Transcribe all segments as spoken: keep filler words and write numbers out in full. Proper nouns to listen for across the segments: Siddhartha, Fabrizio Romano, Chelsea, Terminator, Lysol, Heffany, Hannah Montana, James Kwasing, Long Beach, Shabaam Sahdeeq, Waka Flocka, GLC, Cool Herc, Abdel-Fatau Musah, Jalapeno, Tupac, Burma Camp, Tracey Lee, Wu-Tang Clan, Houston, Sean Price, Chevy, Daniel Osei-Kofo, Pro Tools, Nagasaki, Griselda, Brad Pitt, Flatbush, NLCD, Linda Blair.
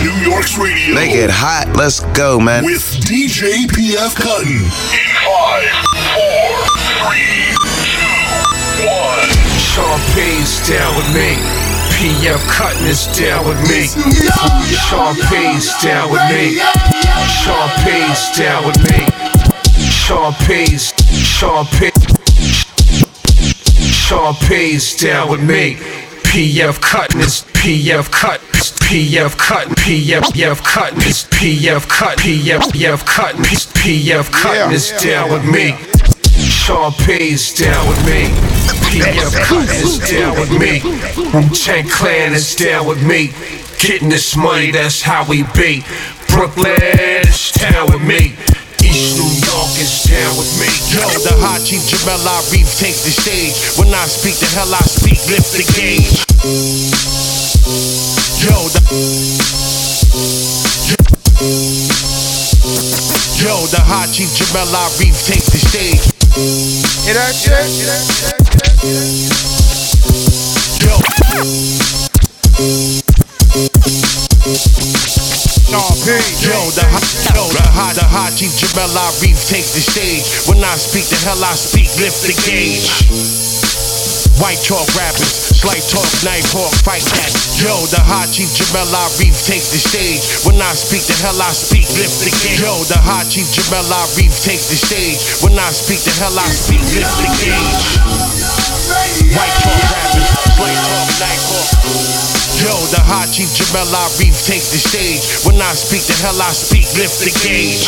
It's New York's radio. Make it hot. Let's go, man. With D J P F Cuttin'. In five, four, three, two, one. Sean P's down with me. P F Cuttin' is down with me. Sean P's down with me. Sean P's down with me. Sean P's. Sean P. Sean P's down with me. P F Cuttin' is P F Cuttin', P F Cuttin', P F Cuttin' is P F Cuttin', P F Cuttin', P F Cuttin' is down with me. Sean P's down with me. P F Cuttin' is down with me. Tank Clan is down with me. Getting this money, that's how we be. Brooklyn is down with me. East New York is down with me. Yo, the hot chief Jamel Irie take the stage. When I speak, the hell I speak, lift the gauge. Yo, the Yo, the hot chief Jamel Irie take the stage. Get out, get out, get out, get out, get out, get out. Yo. No, yo, the hot, yo, the hot, the hot chief Jamel Arif take the stage. When I speak, the hell I speak, lift the gauge. White chalk rappers, slight talk, knife hawk, fight that. Yo, the hot chief Jamel Arif take the stage. When I speak, the hell I speak, lift the gauge. Yo, the hot chief Jamel Arif take the stage. When I speak, the hell I speak, lift the gauge. White chalk rappers, slight talk, knife hawk. Yo, the hot chief Jamel Arif take the stage. When I speak, the hell I speak, lift the gauge.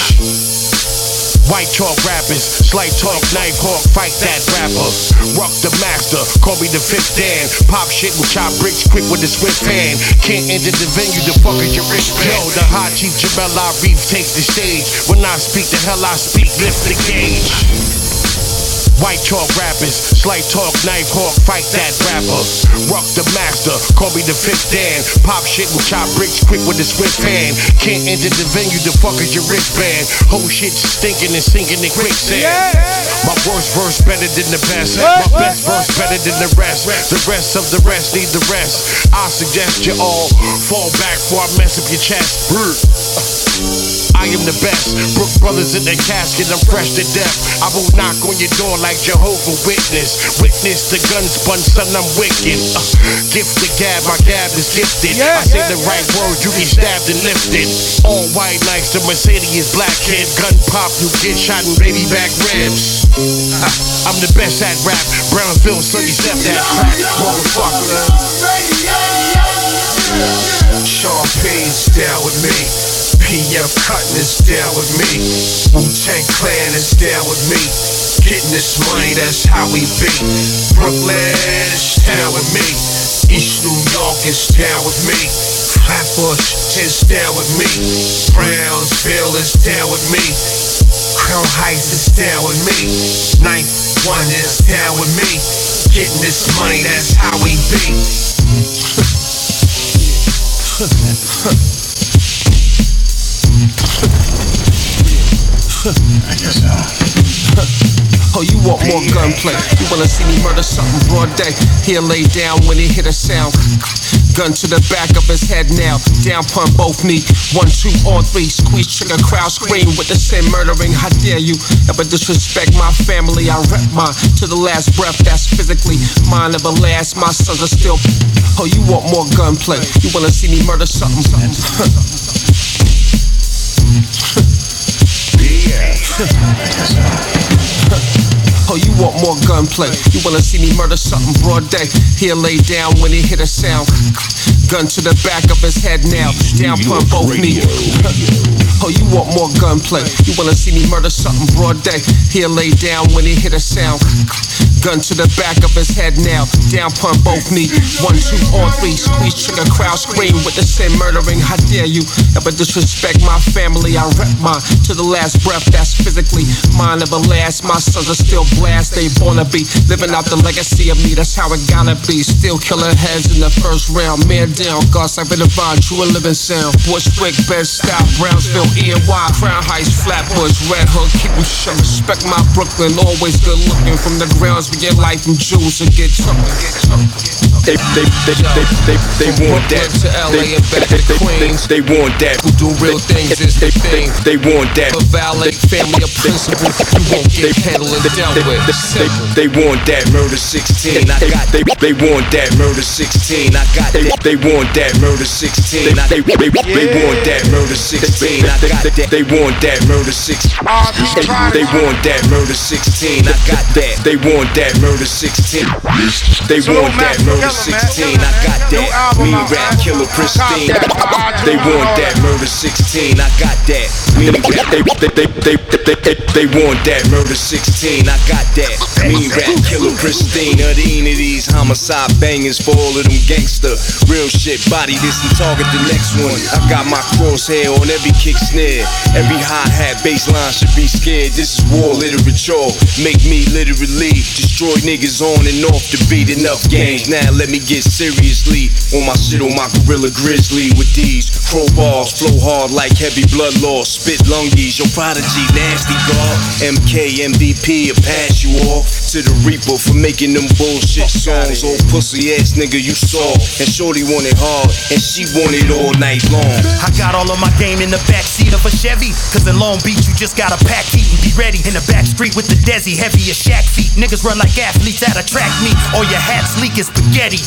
White chalk rappers, slight talk, knife hawk, fight that rapper. Ruck the master, call me the fifth Dan. Pop shit with chop bricks, quick with the swift hand. Can't enter the venue, the fuck is your wristband? Yo, the hot chief Jamel Arif take the stage. When I speak, the hell I speak, lift the gauge. White chalk rappers, slight talk, knife hawk, fight that rapper. Ruck the master, call me the fifth Dan. Pop shit with chop bricks, quick with a swift hand. Can't enter the venue, the fuck is your wristband? Whole shit stinking and sinking in quicksand. My worst verse better than the best. My best verse better than the rest. The rest of the rest need the rest. I suggest you all fall back before I mess up your chest. I am the best. Brook Brothers in the casket, I'm fresh to death. I will knock on your door like Jehovah Witness. Witness the gun spun, son, I'm wicked. Uh, gift the gab, my gab is gifted. Yeah, I say yeah, the yeah. right words, you get stabbed and lifted. All white nights, the Mercedes black kid. Gun pop, you get shot in baby back ribs. Uh, I'm the best at rap. Brownsville, Sunny step that crack. Motherfucker. Sean P's down with me. P F Cuttin' is down with me. Wu-Tang Clan is down with me. Getting this money, that's how we be. Brooklyn is down with me. East New York is down with me. Flatbush is down with me. Brownsville is down with me. Crown Heights is down with me. Ninth One is down with me. Getting this money, that's how we be. I guess so. Oh, you want more gunplay? You wanna see me murder something broad day? He'll lay down when he hit a sound. Gun to the back of his head now. Down pump both knee. One, two, or three. Squeeze trigger, crowd scream with the sin murdering. How dare you ever disrespect my family? I rep mine to the last breath. That's physically mine never lasts. My sons are still. Oh, you want more gunplay? You wanna see me murder something? Yeah. Oh, you want more gunplay? You wanna see me murder something broad day? He'll lay down when he hit a sound. Gun to the back of his head now. Down pump both knee. Oh, you want more gunplay? You wanna see me murder something broad day? He'll lay down when he hit a sound. Gun to the back of his head now. Down pump both knee. One, two, or three. Squeeze trigger, crowd scream with the sin murdering. How dare you ever disrespect my family? I rep mine to the last breath. That's physically mine never lasts. My sons are still blast, they born to be living out the legacy of me, that's how it gotta be. Still killing heads in the first round. Man down, God's like the divine, true and living sound. Bushwick, Bed-Stuy, Brownsville, E Y, Crown Heights, Flatbush, Red Hook, keep them shut. Respect my Brooklyn, always good looking. From the grounds we get life from Jews and get tough. They, they, they, they, they, they want that. To L A and back to Queens. They want that. Who do real things is their thing. They want that. For valet, family, or principal, you won't get handled and dealt with. They want that. Murder sixteen. I got. They, they want that. Murder sixteen. I got. They, they want that. Murder sixteen. They, they, they want that. Murder sixteen. I got. They want that. Murder sixteen. They want that. Murder sixteen. I got that. They want that. Murder sixteen. They want that. Murder sixteen. I got that. Mean rap killer pristine. They want that. Murder sixteen. I got that. Mean rap. They they they they they want that. Murder sixteen. I got that. Mean rap killer pristine. Of these homicide bangers for all of them gangster. Real shit. Body this and target the next one. I got my crosshair on every kick snare. Every hi-hat baseline should be scared. This is war literature. Make me literally destroy niggas on and off the beat. Enough games. Now let me get seriously on my shit on my gorilla grizzly with these crowbars. Flow hard like heavy blood loss. Spit lungies. Your prodigy nasty guard. M K M V P will pass you off to the reaper for making them bullshit songs. Old pussy ass nigga you saw. And shorty wanted hard and she wanted all night long. I got all of my game in the backseat of a Chevy. Cause in Long Beach you just gotta pack heat and be ready. In the back street with the Desi, heavy as Shaq feet. Niggas run like athletes at a track meet. All your hats leak is spaghetti.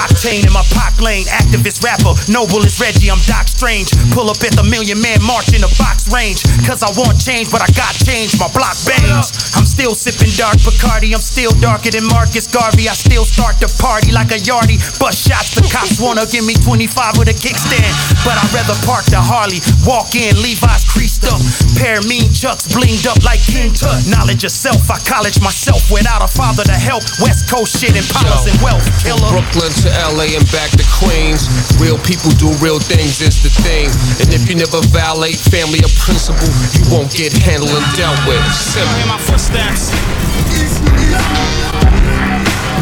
Octane in my Pac lane. Activist rapper, noble is Reggie, I'm Doc Strange. Pull up at the Million Man March in the box range. Cause I want change but I got change, my block bangs. I'm still sipping dark Bacardi, I'm still darker than Marcus Garvey. I still start the party like a yardie. Bust shots, the cops wanna give me twenty-five with a kickstand. But I'd rather park the Harley. Walk in, Levi's creased up. Pair of mean chucks, blinged up like King Tut. Knowledge yourself, I college myself without a father to help. West Coast shit and powers and wealth. Killer. Brooklyn to L A and back to Queens. Real people do real things is the thing. And if you never violate family or principle, you won't get handled and dealt with. Simple. In my footsteps.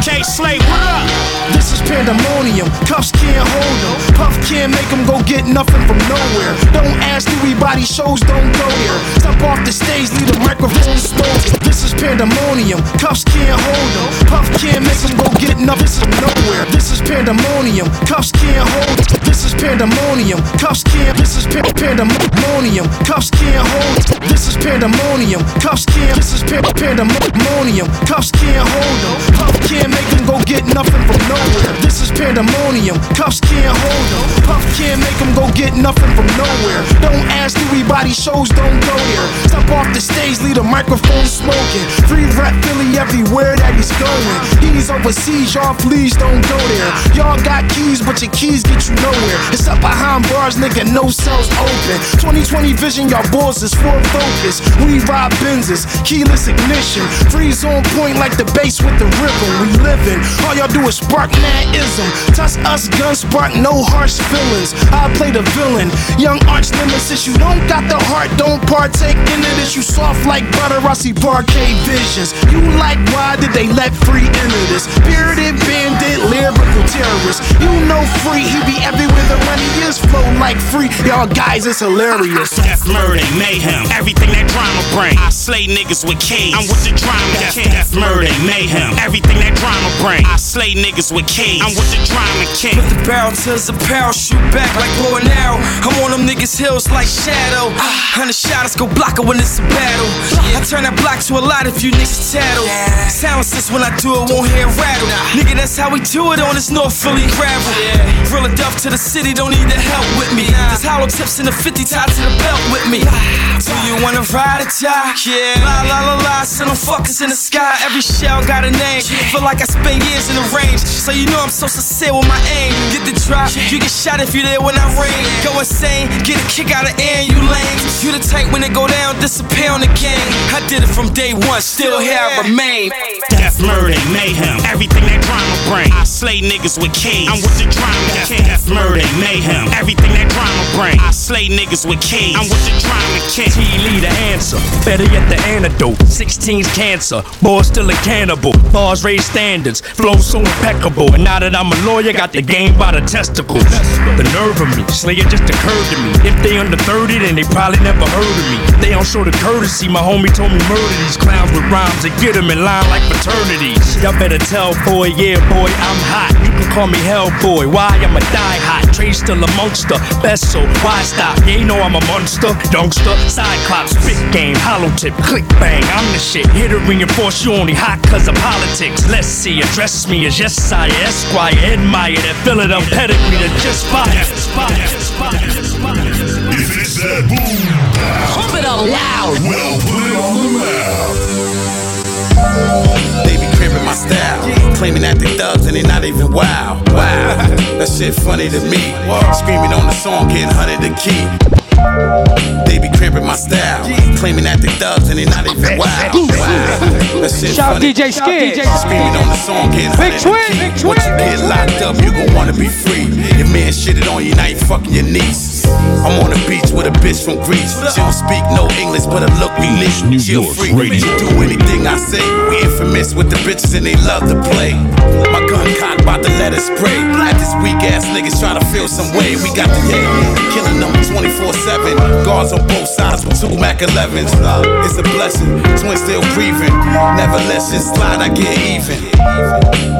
K-Slay, what up? This is pandemonium, cuffs can't hold them. Puff can't make them go get nothing from nowhere. Don't ask anybody, shows don't go there. Step off the stage, leave the microphone smoking. This is pandemonium, cuffs can't hold them. Puff can't make them go get nothing from nowhere. This is pandemonium, cuffs can't hold them. This is pandemonium, cuffs can't. This is pa- pandemonium, cuffs can't hold them. This is pandemonium, cuffs can't. This is pa- pandemonium, cuffs can't hold them. Puff can't make him go get nothing from nowhere. This is pandemonium, cuffs can't hold him. Puff can't make him go get nothing from nowhere. Don't ask anybody, shows don't go there. Step off the stage, leave the microphone smoking. Free rap Philly everywhere that he's going. He's overseas, y'all please don't go there. Y'all got keys, but your keys get you nowhere. It's up behind bars, nigga, no cells open. twenty twenty vision, y'all boys is full focus. We ride Benzes, keyless ignition. Freeze on point like the bass with the ribbon. We living. All y'all do is spark mad-ism. Touch us, gun spark, no harsh feelings. I play the villain, young arch nemesis. You don't got the heart, don't partake in this. You soft like butter, I see parquet visions. You like, why did they let free into this? Bearded bandit, lyrical terrorist. You know free, he be everywhere the money is. Flow like free, y'all guys, it's hilarious. Death, murder, mayhem, everything that drama brings. I slay niggas with keys, I'm with the drama king. Death, murder, mayhem, everything that drama brain. I slay niggas with keys, I'm with the drama king. Put the barrel to his apparel, shoot back like bow and arrow. I'm on them niggas' hills like shadow. Hundred shadows go block it when it's a battle. I turn that block to a lot if you niggas tattle. Silence this when I do it, won't hear rattle. Nigga, that's how we do it on this North Philly gravel. Real a duff to the city, don't need the help with me. There's hollow tips in the fifty tied to the belt with me. Do you wanna ride or die? Yeah. La la la la, send them fuckers in the sky. Every shell got a name. Feel like I spend years in the range. So you know I'm so sincere with my aim. Get the drop, you get shot if you there when I rain. Go insane, get a kick out of air, you lame. You the type when it go down, disappear on the game. I did it from day one, still here I remain. Death, murder, mayhem, everything that drama brings. I slay niggas with keys, I'm with the drama king. Death, murder, mayhem, everything that drama brings. I slay niggas with keys, I'm with the drama king. T. Lee the answer, better yet the antidote. sixteen's cancer, boy still a cannibal. Bars raise standards, flow so impeccable. And now that I'm a lawyer, got the game by the testicles. The nerve of me, Slayer just occurred to me. If they under thirty, then they probably never heard of me. If they don't show the courtesy, my homie told me murder these clowns with rhymes and get them in line like fraternities. Y'all better tell boy, yeah boy, I'm hot. You can call me Hellboy, why I'm a die hot. Trey still a monster, best so why stop? Yeah, you know I'm a monster, dunkster, cyclops, big game, hollow tip, click bang, I'm the shit. Here to reinforce you only hot cause of politics. Let's see, address me as yes sire, esquire, admire that Philadelphia pedigree that just fire. If it's that boom, pump it up loud, well put it on the map. They be cribbing my style, claiming that they thugs and they not even wild. Wow, that shit funny to me. Screaming on the song, getting hunted the key. They be cribbing my style, claiming that they thugs and they not even wild. Wow, that shit shout funny. D J Skizz screaming on the song, getting Big Twins. Once you get locked up, you gon' wanna be free. Your man shitted on you, now you fucking your niece. I'm on the beach with a bitch from Greece. She don't speak no English, but her look be lit. She'll freak me, do anything I say. We infamous with the bitches and they love to play. My gun cocked, bout to let it spray. Like this weak ass niggas try to feel some way. We got the game, killing them twenty-four seven. Guards on both sides with two Mac elevens. It's a blessing, twins still grieving. Never let shit slide, I get even.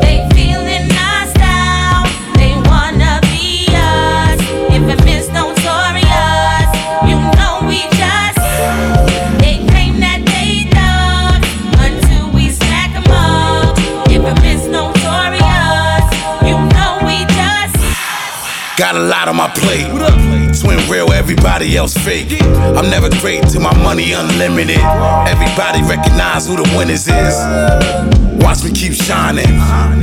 They feelin' my style, they wanna be us. If it is notorious, you know we just. They claim that they thugs until we smack them up. If it is notorious, you know we just. Got a lot on my plate. Twin real, everybody else fake. I'm never great till my money unlimited. Everybody recognize who the winners is. Watch me keep shining.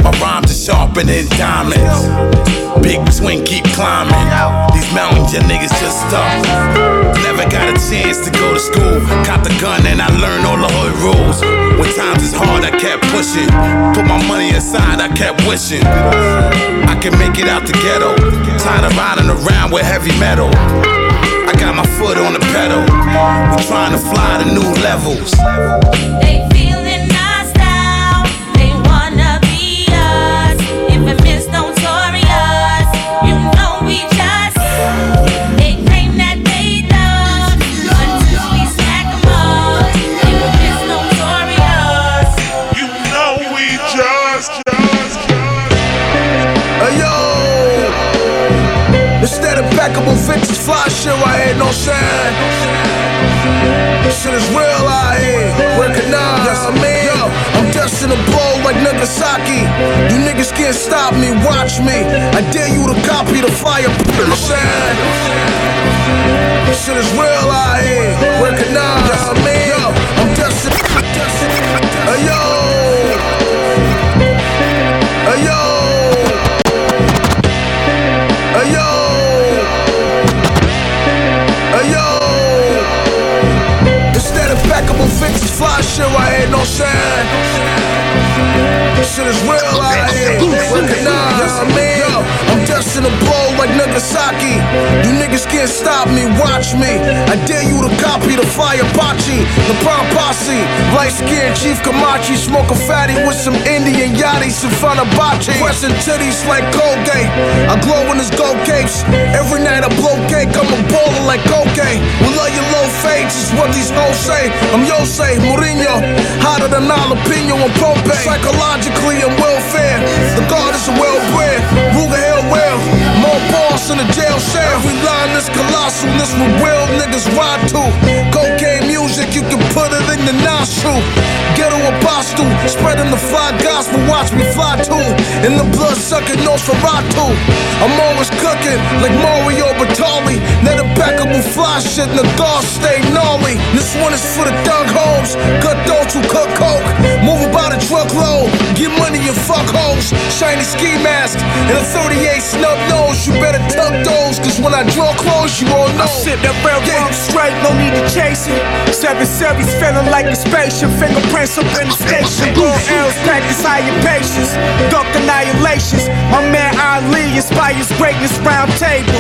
My rhymes are sharper than diamonds. Big twin keep climbing. These mountains, your niggas just stuck. Never got a chance to go to school. Caught the gun and I learned all the hood rules. When times is hard, I kept pushing. Put my money aside, I kept wishing I could make it out the ghetto. Tired of riding around with heavy metal. I got my foot on the pedal. We trying to fly to new levels. They feelin' my style. They wanna be us. If it is notorious, you know we just. They claim that they thugs until we smack them up. If it is notorious, you know we just. Hey yo. Instead of packable fixes, fly shit right here, no shine. This shit is real out here, recognize, yes, I mean. Yo, I'm destined to blow like Nagasaki. You niggas can't stop me, watch me. I dare you to copy the fire, no shine. This shit is real out here, recognize, yes, I mean. Yo, I'm destined, destined, hey yo. Hey yo. Hey yo. Packable fixes, fly shit right here, no shine. This shit is real out here, recognize, I mean. Yo, I'm destined to blow like Nagasaki. You niggas can't stop me, watch me. I dare you to copy the fire Pachi, the Pom Posse. Light skin, Chief Kamachi, smoking fatty with some Indian yachties in front of Bachi. Pressing titties like Colgate, I glow in his gold capes. Every night I blow cake, I'm a baller like cocaine. We love your low fades, is what these hoes say. I'm Jose Mourinho, hotter than Jalapeno and Pompeii. Psychologically, I'm welfare. The guard is a well-bred, Ruger Hill well. More boss in the jail cell. Every line is colossal, this what real niggas ride to. Cocaine music, you can put it in the nostril. Ghetto apostle, spreading the fly gospel, watch me fly too. In the blood sucking Nosferatu. I'm always cooking like Mario Batali. Let it Impeccable fly shit, Nagar stay gnarly. This one is for the thug hoes. Cut throats who cook coke. Move about a truckload. Get money and fuck hoes. Shiny ski mask and a thirty-eight snub nose. You better tuck those, cause when I draw close, you all know. I sip that red yeah. rum straight, no need to chase it. Seven series feeling like a spaceship. Fingerprints up in the station. Blue L's practice higher patience. Duck annihilations. My man Ali inspires greatness round table.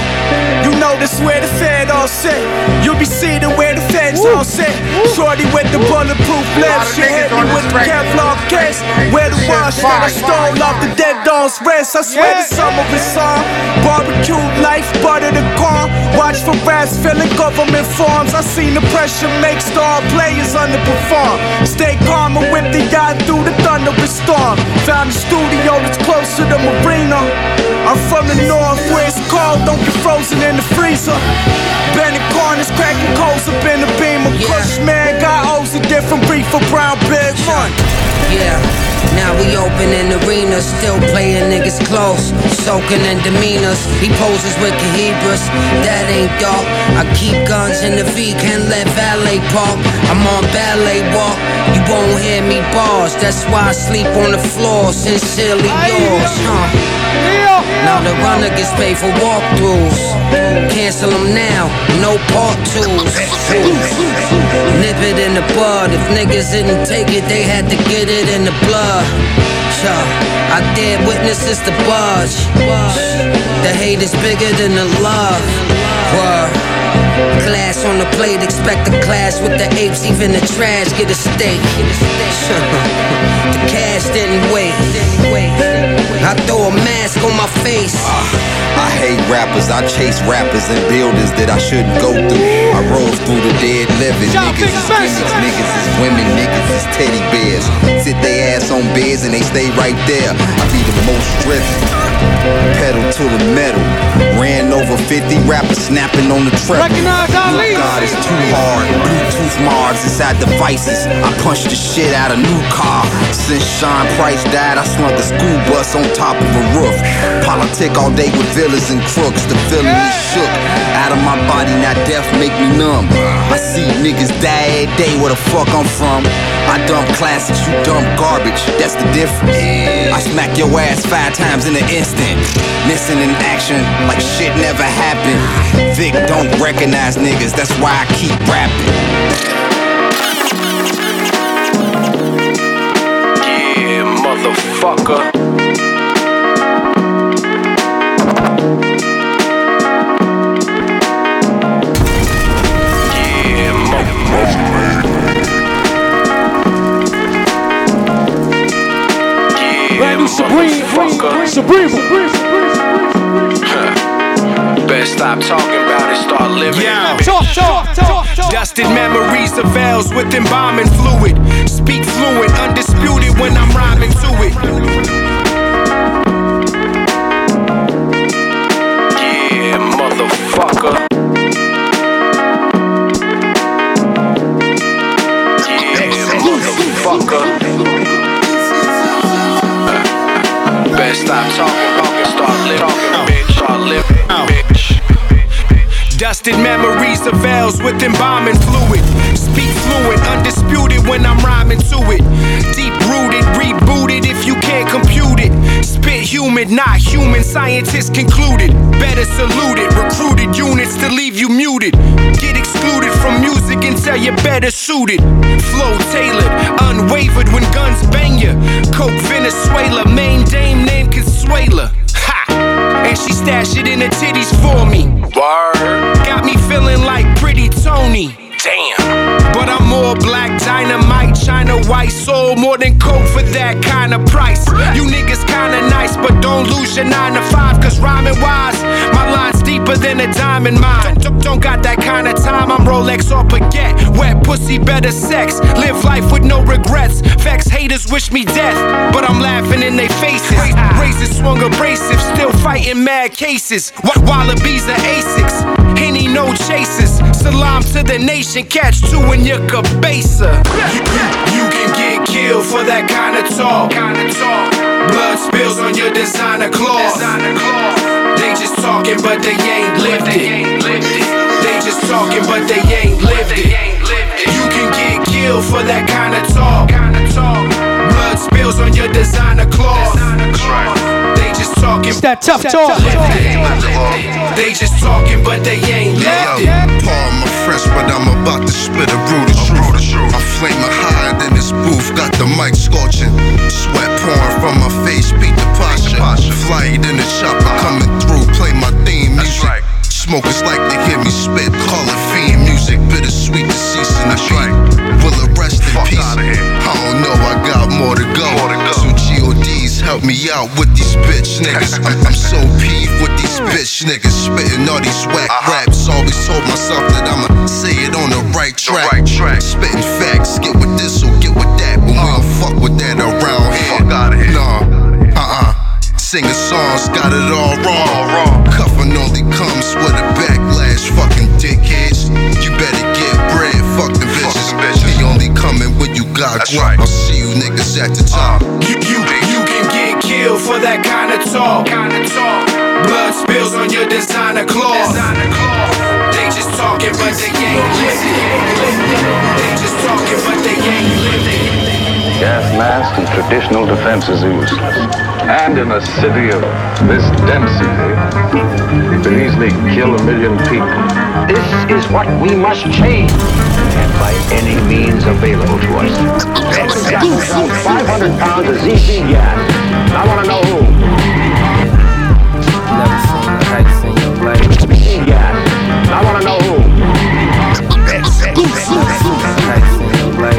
You know this where the Fed all sit. You be seated where the Feds Woo. all sit. Shorty with the bulletproof lips. She hit me with the Kevlar case. Where the wash that I stole off the dead dog's wrist. I swear yeah. to some of it's on. Barbecue life, butter the corn. Watch for rats filling government forms. I seen the pressure make star players underperform. Stay calm and whip the yacht through the thunderous storm. Found a studio that's close to the marina. I'm from the north where it's cold, don't get frozen in the freezer. Bending corners, cracking coals up in the beam of Kush, man got O's a different brief for brown big one. Yeah, now we open in arenas, still playing niggas close, soaking in demeanors. He poses with Cahibras, that ain't dark. I keep guns in the V, can't let valet park. I'm on ballet walk, you won't hear me bars. That's why I sleep on the floor, sincerely yours, huh? Now the runner gets paid for walkthroughs. Cancel them now, no part twos. Nip it in the bud. If niggas didn't take it, they had to get it in the blood. Yeah, I dare witnesses to budge. The hate is bigger than the love. Word. Class on the plate, expect a clash with the apes. Even the trash get a steak. The cash didn't wait. I throw a mask on my face. Uh, I hate rappers, I chase rappers in buildings that I shouldn't go through. I roll through the dead living. Niggas is gimmicks, niggas is women, niggas is teddy bears. Sit they ass on beds and they stay right there. I be the most driven, pedal to the metal. Ran over fifty rappers snapping on the treble. New God is too hard, Bluetooth Mars inside devices. I punched the shit out of new car. Since Sean Price died, I slunk a school bus on top of a roof. Politic all day with villas and crooks. The feeling is shook. Out of my body, not death, make me numb. I see niggas die every day where the fuck I'm from. I dump classics, you dump garbage, that's the difference. I smack your ass five times in an instant. Missing in action like shit never happened. Vic don't recognize niggas, that's why I keep rapping. Motherfucker. Yeah, motherfucker. Yeah, motherfucker. Supreme, Supreme, Supreme. Better stop talking about it, start living. Yeah. Talk, talk, talk, talk. Dusted memories of L's with embalming fluid. Speak fluent, undisputed when I'm rhyming to it. Yeah, motherfucker. Yeah, motherfucker. Better stop talking about it, start living. Bitch, start living. Dusted memories of L's with embalming fluid. Speak fluent, undisputed when I'm rhyming to it. Deep rooted, rebooted if you can't compute it. Spit human, not human, scientists concluded. Better saluted, recruited units to leave you muted. Get excluded from music until you're better suited. Flow tailored, unwavered when guns bang ya. Coke Venezuela, main dame named Consuela. And she stashed it in her titties for me. Word. Got me feeling like Pretty Tony. Damn. But I'm more black dynamite, China white soul. More than coke for that kind of price. You niggas kinda nice, but don't lose your nine to five. Cause rhyming wise, my line's deeper than a diamond mine. Don't, don't got that kind of time, I'm Rolex or baguette. Wet pussy, better sex. Live life with no regrets. Vex haters wish me death, but I'm laughing in their faces. Razors swung abrasive, still fighting mad cases. Wallabies are Asics, Henny no chasers. Salam to the nation, catch two in your cabeza. You, you can get killed for that kind of talk. Blood spills on your designer cloth. They just talking but they ain't lived it. They talking, but they ain't lived it. You can get killed for that kind of talk. Blood spills on your designer cloth. They just talking. It's that tough talk. They just talking, but they ain't lived it. Paul, my friends, but I'm about to split a brutal truth. I'm flaming higher than this booth, got the mic scorching. Sweat pouring from my face, beat the posture. Flying in the chopper, coming through, play my theme music. Smokers like to hear me spit, call it fiend music. Bittersweet deceased in the beat. Will it rest in peace? I don't know, I got more to go. So G O Ds help me out with these bitch niggas. I'm, I'm so peeved with these bitch niggas spitting all these whack raps. Always told myself that I'ma say it on the right track. Spitting facts, get with this or get with that, but we don't fuck with that around here. Nah, uh-uh. Singing songs got it all wrong. Cuffin' only comes with a backlash. Fucking dickheads, you better get bread. Fuck the bitches. They only coming when you got guap. I'll see you niggas at the top. You, you, you can get killed for that kind of talk. Blood spills on your designer cloth. They just talking, but they ain't living. They just talking, but they ain't living. Gas masks and traditional defenses are useless. And in a city of this density, you can easily kill a million people. This is what we must change. And by any means available to us. five hundred pounds of Z B gas. I want to know who. Never seen a hex in your life. Z B gas. I want to know who. Never seen a hex in your life.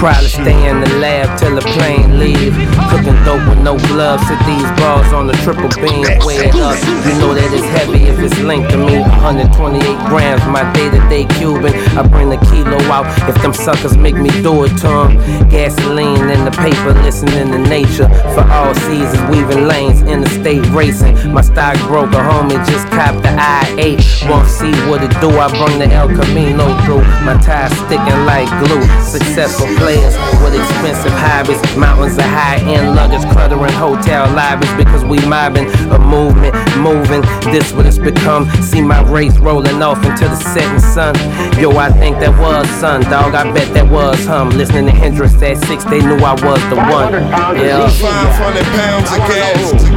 Probably stay in the lab till the plane leave. Cooking dope with no gloves at these bars on the triple beam. Weigh it up, you know that it's heavy if it's linked to me. one hundred twenty-eight grams, my day-to-day Cuban. I bring the kilo out if them suckers make me do it to them. Gasoline in the paper, listening to nature. For all seasons, weaving lanes, interstate racing. My stockbroker homie just copped the I eight. Won't see what it do, I bring the El Camino through. My tires sticking like glue, successful play. With expensive hobbies, mountains of high-end luggage, cluttering hotel lobbies because we mobbing a movement, moving. This what it's become. See my race rolling off into the setting sun. Yo, I think that was sun, dog. I bet that was hum. Listening to Hendrix at six, they knew I was the one. Yeah. five hundred pounds of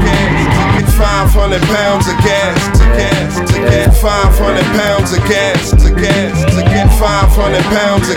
gas. five hundred pounds of gas. five hundred pounds of gas. five hundred pounds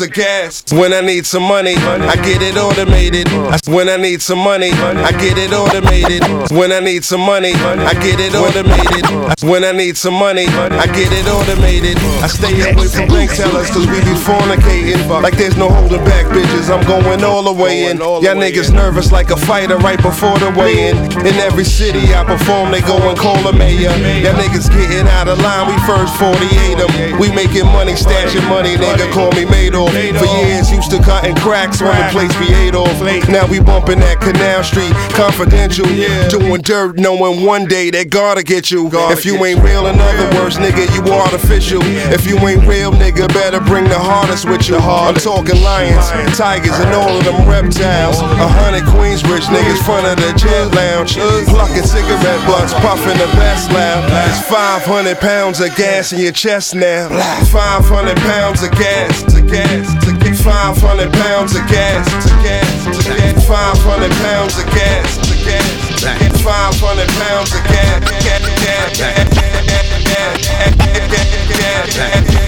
of gas. When I need some money, I get it automated. When I need some money, I get it automated. When I need some money, I get it automated. When I need some money, I get it automated. I stay away from bank tellers cause we be fornicating. Like there's no holding back, bitches, I'm going all the way in. Y'all niggas nervous like a fighter right before the weigh-in. In every city I perform, they go and call a mayor. Y'all niggas getting out of line, we first forty-eight them. We making money, stashing money, nigga call me Madoff. For years used to cutting cracks when the place be ate off. Now we bumping that Canal Street, confidential. Yeah. Doing dirt, knowing one day that God'll get you. God if you ain't you. real, in other words, nigga, you artificial. Yeah. If you ain't real, nigga, better bring the hardest with you. Hardest. I'm talking lions, tigers, and all of them reptiles. A hundred Queensbridge niggas front of the gin lounge. Plucking cigarette butts, puffing the best loud. It's five hundred pounds of gas in your chest now. five hundred pounds of gas, to gas, to gas. five hundred pounds of gas, to gas, to gas. five hundred pounds of gas, to gas, to gas. five hundred pounds of gas, gas, gas, gas, gas, gas, gas, gas.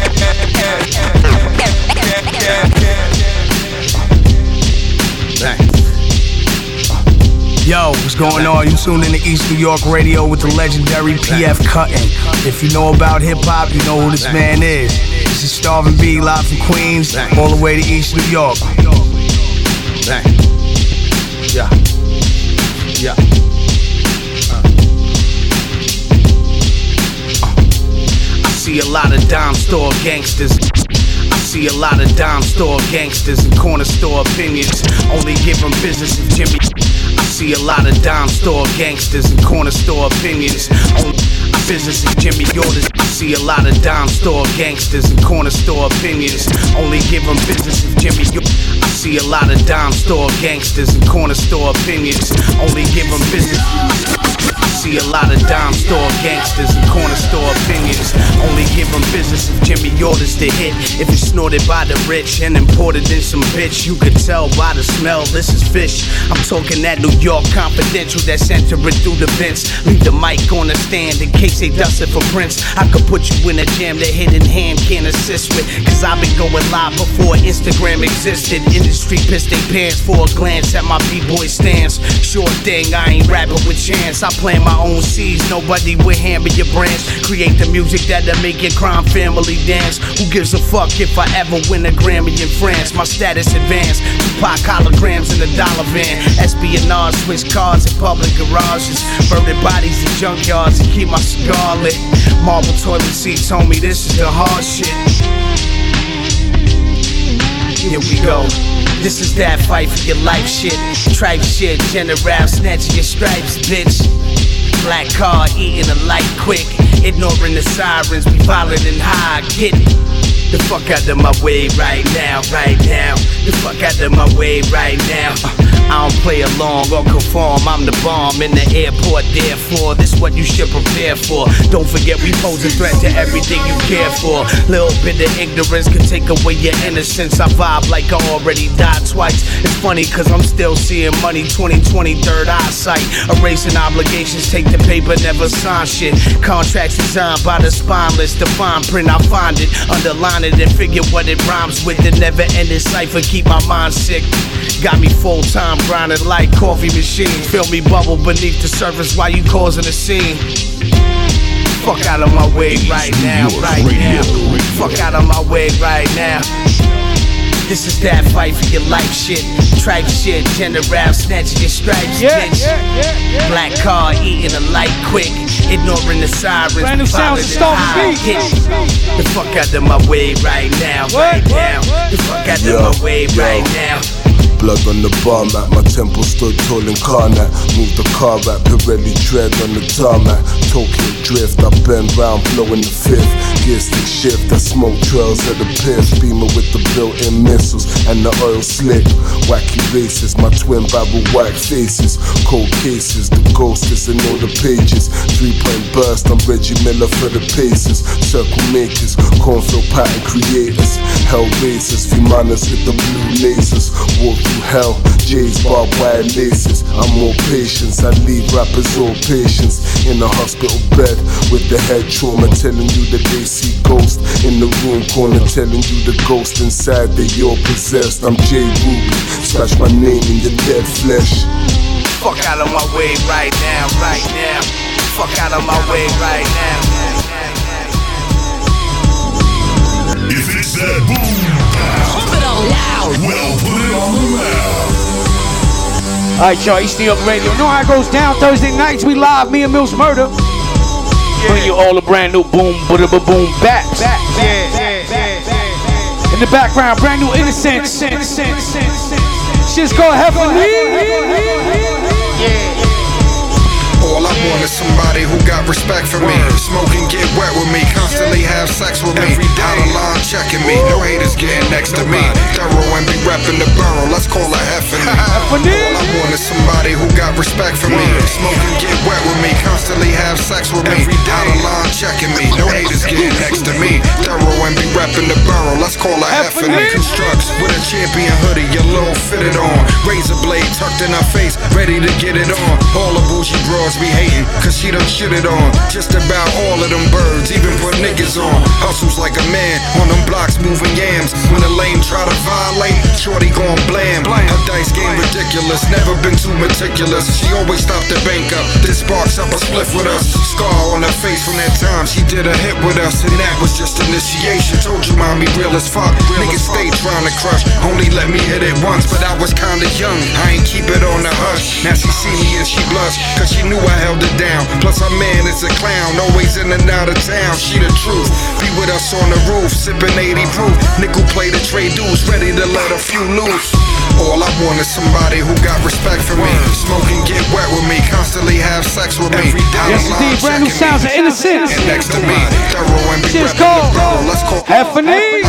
Yo, what's going on? You tuned in to East New York Radio with the legendary P F Cuttin'. If you know about hip-hop, you know who this man is. This is Starvin B, live from Queens, all the way to East New York. Yeah. Yeah. Uh. I see a lot of dime store gangsters. See a lot of dime store gangsters and corner store opinions. Only give them business if Jimmy. I see a lot of dime store gangsters and corner store opinions. Only Business is Jimmy orders. You see a lot of dime store gangsters and corner store opinions. Only give them business if Jimmy orders. I see a lot of dime store gangsters and corner store opinions. Only give them business. See a lot of dime store gangsters and corner store opinions. Only give them business if Jimmy orders to hit. If it's snorted by the rich and imported in some bitch, you could tell by the smell this is fish. I'm talking that New York confidential that's entering through the vents. Leave the mic on the stand in case they dust it for prints. I could put you in a jam that hidden hand can't assist with, cause I've been going live before Instagram existed. Industry pissed they pants for a glance at my b-boy stance. Sure thing, I ain't rapping with chance. I plan my own seeds, nobody would hammer your brands. Create the music that'll make your crime family dance. Who gives a fuck if I ever win a Grammy in France? My status advanced, Tupac holograms in a dollar van. Espionage, switch cars in public garages, burning bodies in junkyards and keep my cigar lit. Marble toilet seats, homie, this is the hard shit. Here we go. This is that fight for your life shit. Tripe shit, general, snatching your stripes, bitch. Black car, eating a light quick, ignoring the sirens, we violent and high, get the fuck out of my way right now, right now, the fuck out of my way right now. I don't play along or conform, I'm the bomb in the airport, therefore, this what you should prepare for. Don't forget we pose a threat to everything you care for. Little bit of ignorance can take away your innocence. I vibe like I already died twice. It's funny cause I'm still seeing money, twenty twenty, third eyesight. Erasing obligations, take the paper, never sign shit. Contracts designed by the spineless, the fine print, I find it, underline it and figure what it rhymes with. The never ending cipher, keep my mind sick. Got me full time grinding like coffee machines. Feel me bubble beneath the surface while you causing a scene. Fuck out of my way right now, right now. Fuck out of my way right now. This is that fight for your life shit. Tripe shit, gender rap, snatching your stripes, yeah, bitch. Yeah, yeah, yeah, black yeah. Car, eating a light quick, ignoring the sirens. Brand new sounds of Starvin B. The fuck out of my way right now, right what? now. The fuck out yeah. of my way yeah. right now. Blood on the bar mat, my temple stood tall in Karnak. Moved the car at Pirelli dread on the tarmac. Tokyo drift, I bend round, blowing the fifth. Gears to shift, I smoke trails at the P I F. Beamer with the built-in missiles and the oil slick. Wacky races, my twin barrel white faces. Cold cases, the ghost is in all the pages. Three-point burst, I'm Reggie Miller for the paces. Circle makers, cornfield pattern creators. Hell raisers, Fumanas with the blue lasers. Walk hell, J's barbed wire laces. I'm all patience, I leave rappers all patience. In a hospital bed with the head trauma, telling you that they see ghosts. In the room corner, telling you the ghost inside that you're possessed. I'm J Ruby, scratch my name in your dead flesh. Fuck out of my way right now, right now. Fuck out of my way right now. If it's that boom, pump it up loud. Well, put it on the loud. Alright, y'all, East New York Radio. You know how it goes down Thursday nights. We live, me and Mills Murder. Yeah. Bring you all a brand new boom, bada ba boom, back. back, back, yeah, back, yeah, back, yeah. back, back. In the background, brand new Innocence. Shit's gonna happen. Yeah. All I want is somebody who got respect for me. Smoke and get wet with me. Constantly have sex with me. Out of line checking me. No haters getting next to me. Thorough and be reppin' the barrel. Let's call her heffin'. All I want is somebody who got respect for me. Smoke and get wet with me. Constantly have sex with me. Out of line checking me. No haters getting next to me. Thorough and be reppin' the barrel. Let's call her heffin'. Constructs with a champion hoodie. Your little fitted on. Razor blade tucked in her face. Ready to get it on. All the bougie bros be hating, cause she done shit it on just about all of them birds, even put niggas on. Hustles like a man on them blocks moving yams. When a lame try to violate, shorty gon' blam. Her dice game ridiculous, never been too meticulous. She always stopped the bank up, then sparks up a split with us. Scar on her face from that time she did a hit with us, and that was just initiation. Told you mommy real as fuck, niggas stay trying to crush. Only let me hit it once, but I was kinda young, I ain't keep it on the hush. Now she see me and she blush, cause she knew I held it down. Plus her man is a clown, always in and out of town. She the truth. Be with us on the roof, sipping eighty proof. Nickel play the trade dudes, ready to let a few loose. All I want is somebody who got respect for me. Smoke and get wet with me, constantly have sex with me. Yes, indeed, brand new sounds of Innocence. And next to me, thorough and be cold. Let's call Heffany.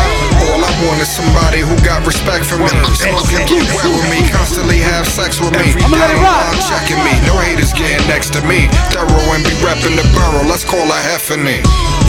All I want is somebody who got respect for me. Smoke and get wet with me, constantly have sex with me. I'ma let it rock. Checking me, no haters getting next to me. Thorough and be repping the borough. Let's call her Heffany.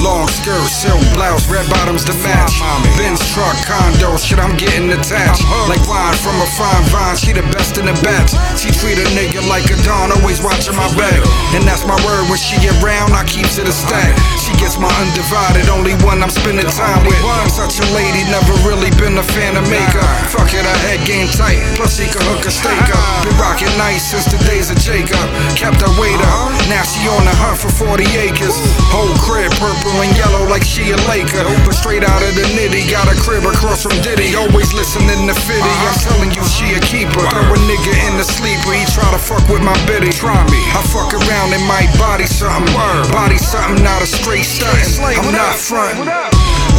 Long skirt, silk blouse, red bottoms to match. Benz truck, condo, shit, I'm getting attached. Like wine from a fine vine, she the best in the best. She treat a nigga like a don, always watching my back. And that's my word, when she around, I keep to the stack. She gets my undivided, only one I'm spending time with. Such a lady, never really been a fan of makeup. Fuck it, her head game tight, plus she can hook a steak up. Been rocking nice since the days of Jacob. Kept her weight up, now she on the hunt for forty acres. Whole crib, purple and yellow like she a Laker, but straight out of the nitty, got a crib across from Diddy. Always listening to Fitty, I'm telling you she a keeper. Throw a nigga in the sleeper, he try to fuck with my bitty. Try me, I fuck around and might body something. Body something, not a straight stuntin', I'm not frontin'.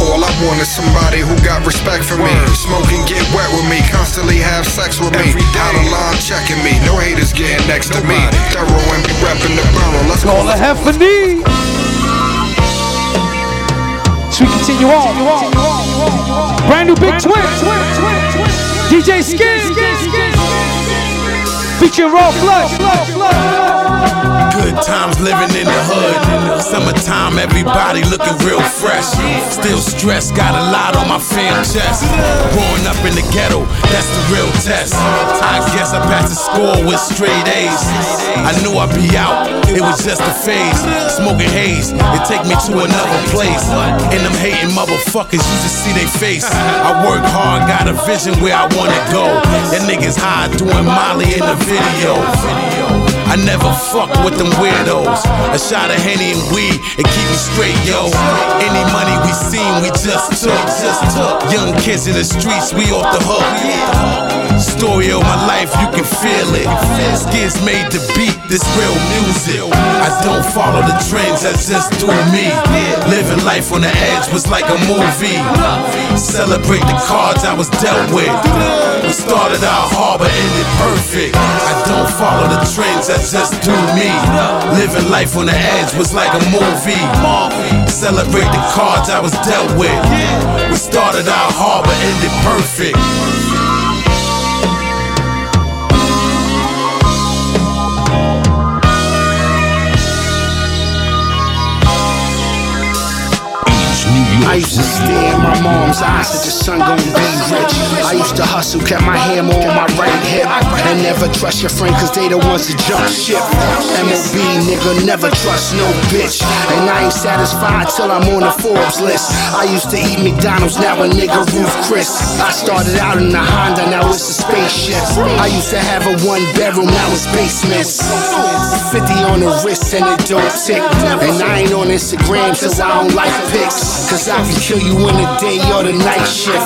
All I want is somebody who got respect for me. Smoke and get wet with me, constantly have sex with me. Out of line checking me, no haters getting next to me. Thorough and be reppin' the borough. Let's call her Heffany. So we continue on. Brand new Big Twins. D J Skizz. Featuring Royal Flush. Good times living in the hood. Summertime, everybody looking real fresh. Still stressed, got a lot on my fam chest. Growing up in the ghetto, that's the real test. I guess I passed the score with straight A's. I knew I'd be out, it was just a phase. Smoking haze, it take me to another place. And them hating motherfuckers, you just see their face. I work hard, got a vision where I wanna go. That niggas high doing Molly in the video. I never fuck with them weirdos. A shot of Henny and weed, it keep me straight, yo. Any money we seen, we just took, just took. Young kids in the streets, we off the hook. Story of my life, you can feel it. Skizz made the beat, this real music. I don't follow the trends, I just do me. Living life on the edge was like a movie. Celebrate the cards I was dealt with. We started out hard but ended perfect. I don't follow the trends, I just do me. Living life on the edge was like a movie. Celebrate the cards I was dealt with. We started out hard but ended perfect. I used to stare in my mom's eyes, said the son gon' be rich. I used to hustle, kept my hammer on my right hip. And never trust your friend, cause they the ones that jump ship. M O B, nigga, never trust no bitch. And I ain't satisfied till I'm on the Forbes list. I used to eat McDonald's, now a nigga Ruth Chris. I started out in a Honda, now it's a spaceship. I used to have a one bedroom, now it's basements. fifty on the wrist and it don't tick. And I ain't on Instagram, cause I don't like pics. Cause I can kill you in the day or the night shift.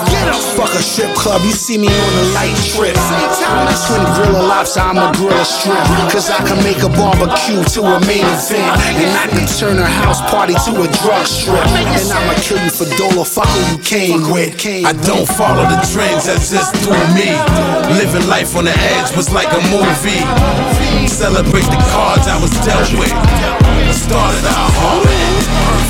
Fuck a strip club, you see me on a light trip. I swing grill a lobster, I'm a grill a strip. Cause I can make a barbecue to a main event. And I can turn a house party to a drug strip. And I'ma kill you for dollar, fuck who you came with. I don't follow the trends, that's just through me. Living life on the edge was like a movie. Celebrate the cards I was dealt with. Started out hard.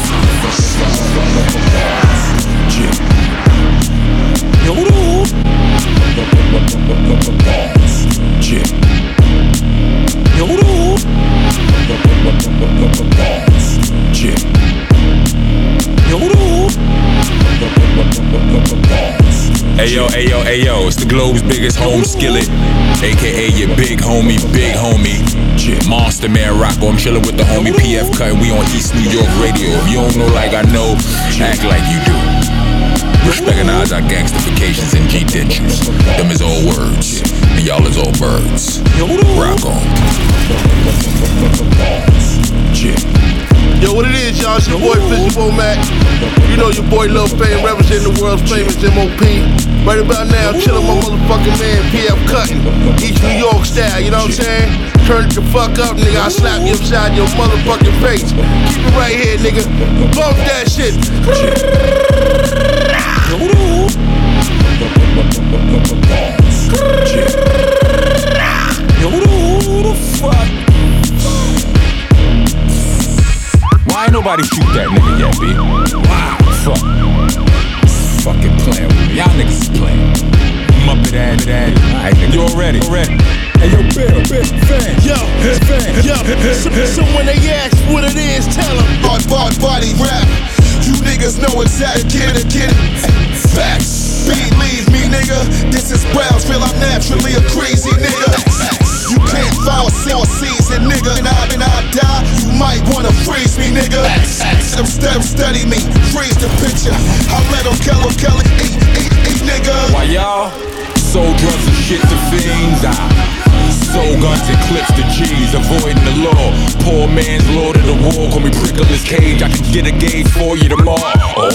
Yo, ayo, ayo, ayo, it's the globe's biggest home skillet, aka your big homie, big homie. Monster Man Rocko, I'm chillin' with the homie P F Cuttin', we on East New York Radio. If you don't know like I know, act like you do. Recognize our gangstifications and G-ditches. Them is all words, and y'all is all birds. Rock on. Yo, what it is, y'all? It's your boy Fizzy Womack. You know your boy Lil Fame representing the world's famous M O P. Right about now, chillin' my motherfucking man, P F Cuttin'. East New York style, you know what I'm saying? Turn the fuck up, nigga, I slap you upside your motherfucking face. Keep it right here, nigga. Bump that shit. Yo, the fuck? Why ain't nobody shoot that nigga yet, B? Wow, fuck. Fucking playing with me. Y'all niggas is playing. Muppet ass, ass. Alright, nigga. You already, already. Hey, yo, Bill, bitch, fan. Yo, fan. Yo, so, so when they ask what it is, tell them. Hard, hard body rap. You niggas know exactly. Get it, get it. Facts. Believe me, nigga. This is Brownsville. I'm naturally a crazy nigga. You can't fall all season, nigga. And I, and I die, you might wanna freeze me, nigga. Them step study me, freeze the picture. I let them kill them, kill them, eat, eat, eat, nigga. Why y'all sold drugs and shit to fiends? I sold guns and clips to G's, avoiding the law. Poor man's lord of the wall, call me Prickle's Cage. I can get a gauge for you tomorrow. Or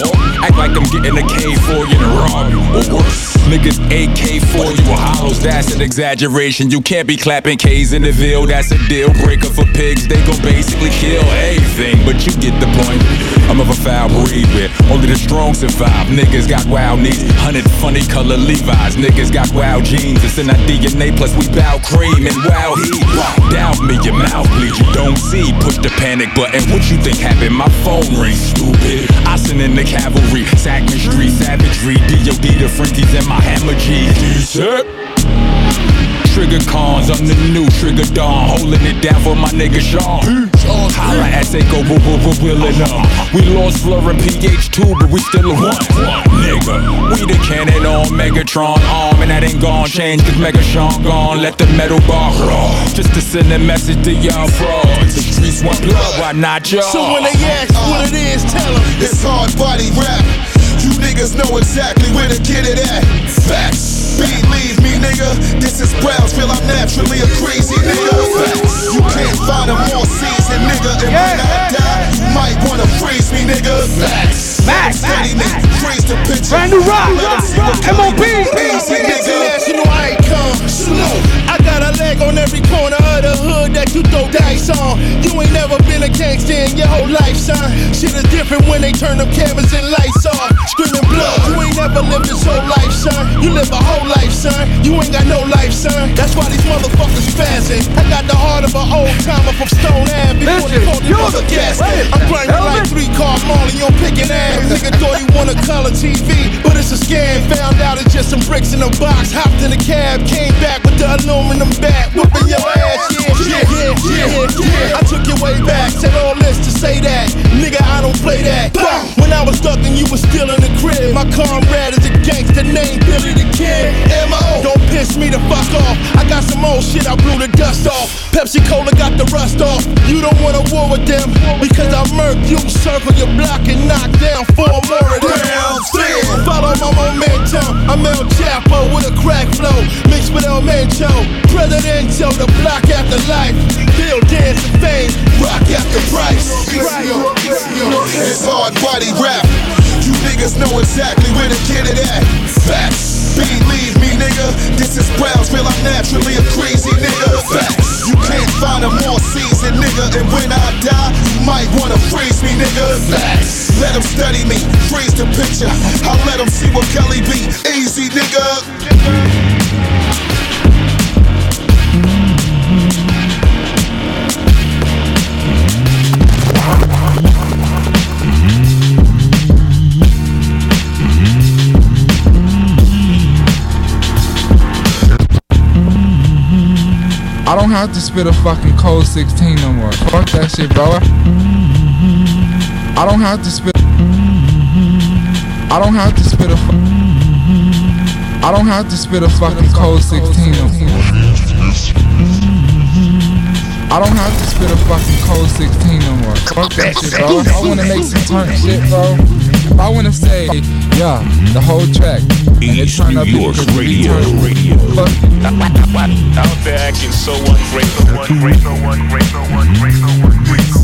act like I'm getting a K for you to rob you, or worse. Niggas A K four, you a hollows, that's an exaggeration. You can't be clapping K's in the Ville, that's a deal breaker for pigs. They gon' basically kill everything, but you get the point. I'm of a foul breed where only the strong survive. Niggas got wild knees, hundred funny color Levi's. Niggas got wild jeans, it's in our D N A, plus we bow cream and wild heat. Doubt me, your mouth bleed, you don't see. Push the panic button, what you think happened? My phone rings, stupid. I send in the cavalry, Sackman Street, savagery. D O D, the Frankies, and my Hammer G, sir. Trigger cons, I'm the new Trigger Don, holding it down for my nigga Sean. Holla at Seiko, boo boo boo, willin' up. We lost Fleur and P H two, but we still a one. Nigga, we the cannon on Megatron arm, and that ain't gon' change, cause Mega Sean gone. Let the metal bar roll, just to send a message to y'all frauds. The streets want blood, why not y'all? So when they ask what it is, tell them it's hard body rap. You niggas know exactly where to get it at. Facts. Believe me, nigga. This is Brownsville. I'm naturally a crazy nigga. Facts. You can't find a more seasoned nigga. And yeah, when I die, you might wanna freeze me, nigga. Facts. Facts. Steady me. Freeze the picture. Brand new rock. M O B. International icon. Slow. I got a leg on every corner of the hood that you throw dice on. You ain't never been a gangster in your whole life, son. Shit is different when they turn them cameras and lights on. Screaming blood, you ain't never lived this whole life, son. You live a whole life, son. You ain't got no life, son. That's why these motherfuckers fazzin'. I got the heart of an old-timer from Stone Ave before they called it mother gasket. I'm grinding like three-car Marley on pickin' ass. Nigga thought he won a color T V, but it's a scam. Found out it's just some bricks in a box. Hopped in a cab, came back with the aluminum bat, whipping your ass, yeah, yeah, yeah, yeah, yeah. I took your way back, said all this to say that. Nigga, I don't play that. When I was stuck and you was still in the crib. My comrade is a gangster named Billy the Kid. M O Don't piss me the fuck off. I got some old shit, I blew the dust off. Pepsi Cola got the rust off. You don't wanna war with them, because I murk you, circle your block and knock down four more of them. Follow my momentum. I'm El Chapo with a crack flow, mixed with El Mancho. Presidential, the block after life. Bill dance and fame, rock after price. It's hard body rap. You niggas know exactly where to get it at. Facts. Believe me, nigga. This is Brownsville. I'm naturally a crazy nigga. Facts. You can't find a more seasoned nigga. And when I die, you might wanna freeze me, nigga. Facts. Let them study me. Freeze the picture. I'll let them see what Kelly be. Easy, nigga. I don't have to spit a fucking cold sixteen no more. Fuck that shit, brother. I don't have to spit. I don't have to spit a. Fu- I don't have to spit a fucking cold sixteen no more. I don't have to spit a fucking cold sixteen no more. Fuck that shit, bro. I wanna make some turn shit, bro. If I wanna say, yeah, the whole track. East New York's radio, radio. Out there acting so ungrateful, ungrateful, ungrateful, ungrateful, ungrateful.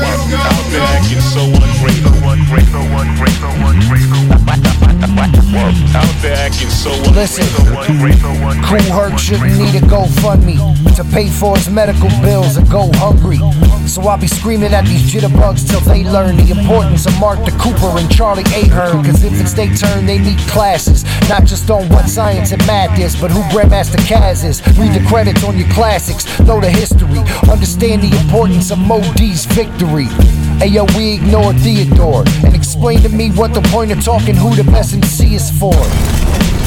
Out there acting so ungrateful, ungrateful, ungrateful, ungrateful. Out there acting so Listen, Cool Herc shouldn't need a GoFundMe to pay for his medical bills or go hungry. So I'll be screaming at these jitterbugs till they learn the importance of Mark the Cooper and Charlie Ahern. Cause if it's their turn, they need classes. Not just on what science and math is, but who Grandmaster Caz is. Read the credits on your classics, know the history. Understand the importance of Mo D's victory. Ayo, we ignore Theodore. And explain to me what the point of talking who the best M C is for.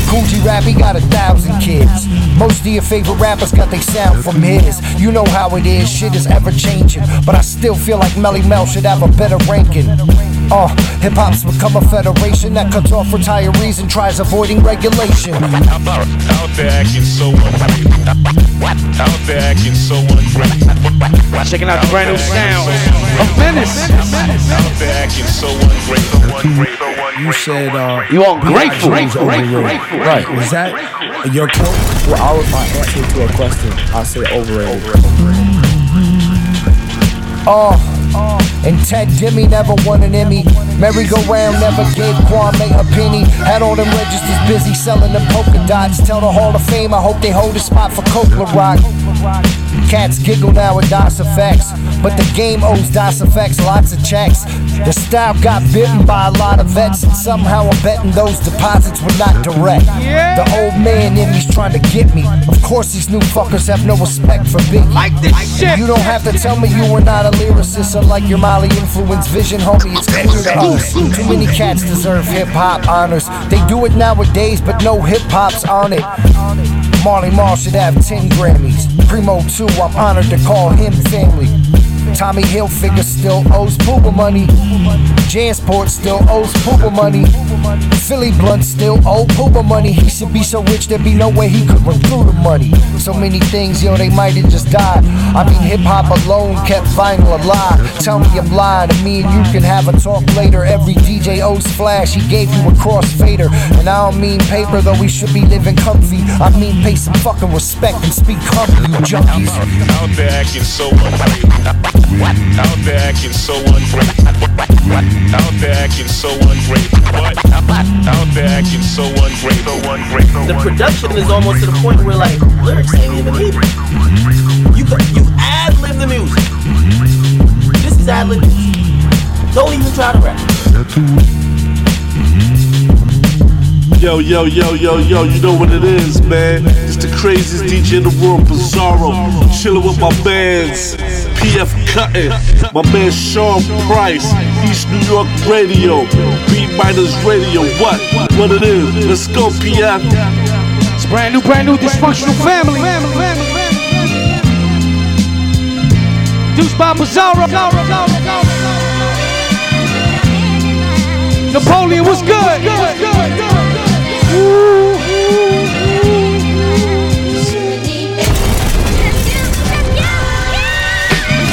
Coogee Rap, he got a thousand kids. Most of your favorite rappers got they sound from his. You know how it is, shit is ever changing. But I still feel like Melly Mel should have a better ranking. Oh, hip hop's become a federation that cuts off retirees and tries avoiding regulation. Out there acting so ungrateful. Out there acting so ungrateful. Checking out the brand new sound of Menace. Out there acting so ungrateful. You said, uh, you all grateful. Grateful. Grateful. Right. Is that your quote? Well, I would my answer to a question. I say overrated. Oh, and Ted Jimmy never won an Emmy. Merry-go-round never gave Kwame a penny. Had all them registers busy selling them polka dots. Tell the Hall of Fame I hope they hold a spot for Coca Rock. Cats giggle now at DOS effects, but the game owes DOS effects lots of checks. The style got bitten by a lot of vets, and somehow I'm betting those deposits were not direct. The old man in me's trying to get me. Of course these new fuckers have no respect for Biggie. Like this shit. You don't have to tell me you were not a lyricist, unlike your Molly influence vision, homie. It's clear to us. Too many cats deserve hip hop honors. They do it nowadays, but no hip hop's on it. Marley Marl should have ten Grammys. Primo too, I'm honored to call him family. Tommy Hilfiger still owes Pooba money. Jansport still owes Pooba money. Philly Blunt still owes Pooba money. He should be so rich there'd be no way he could run through the money. So many things, yo, they might have just died. I mean, hip-hop alone kept vinyl alive. Tell me I'm lying, and me and you can have a talk later. Every D J owes Flash, he gave you a crossfader. And I don't mean paper, though we should be living comfy. I mean pay some fucking respect and speak comfy, you junkies. Out there acting so unreal. What? Out there acting so ungrateful. What? Out there acting so ungrateful. What? Out there acting so ungrateful. Ungrateful. The production is almost to the point where like lyrics ain't even needed. You you ad lib the music. This is ad lib. Don't even try to rap. Yo yo yo yo yo, you know what it is, man. It's the craziest D J in the world, Bizarro. Chillin' with my bands. P F Cuttin', my man Sean Price, East New York Radio, Beat Miners Radio, what? What it is? Let's go, P F. It's brand new, brand new, dysfunctional family. Deuced by Bizarro. Napoleon was good. Ooh.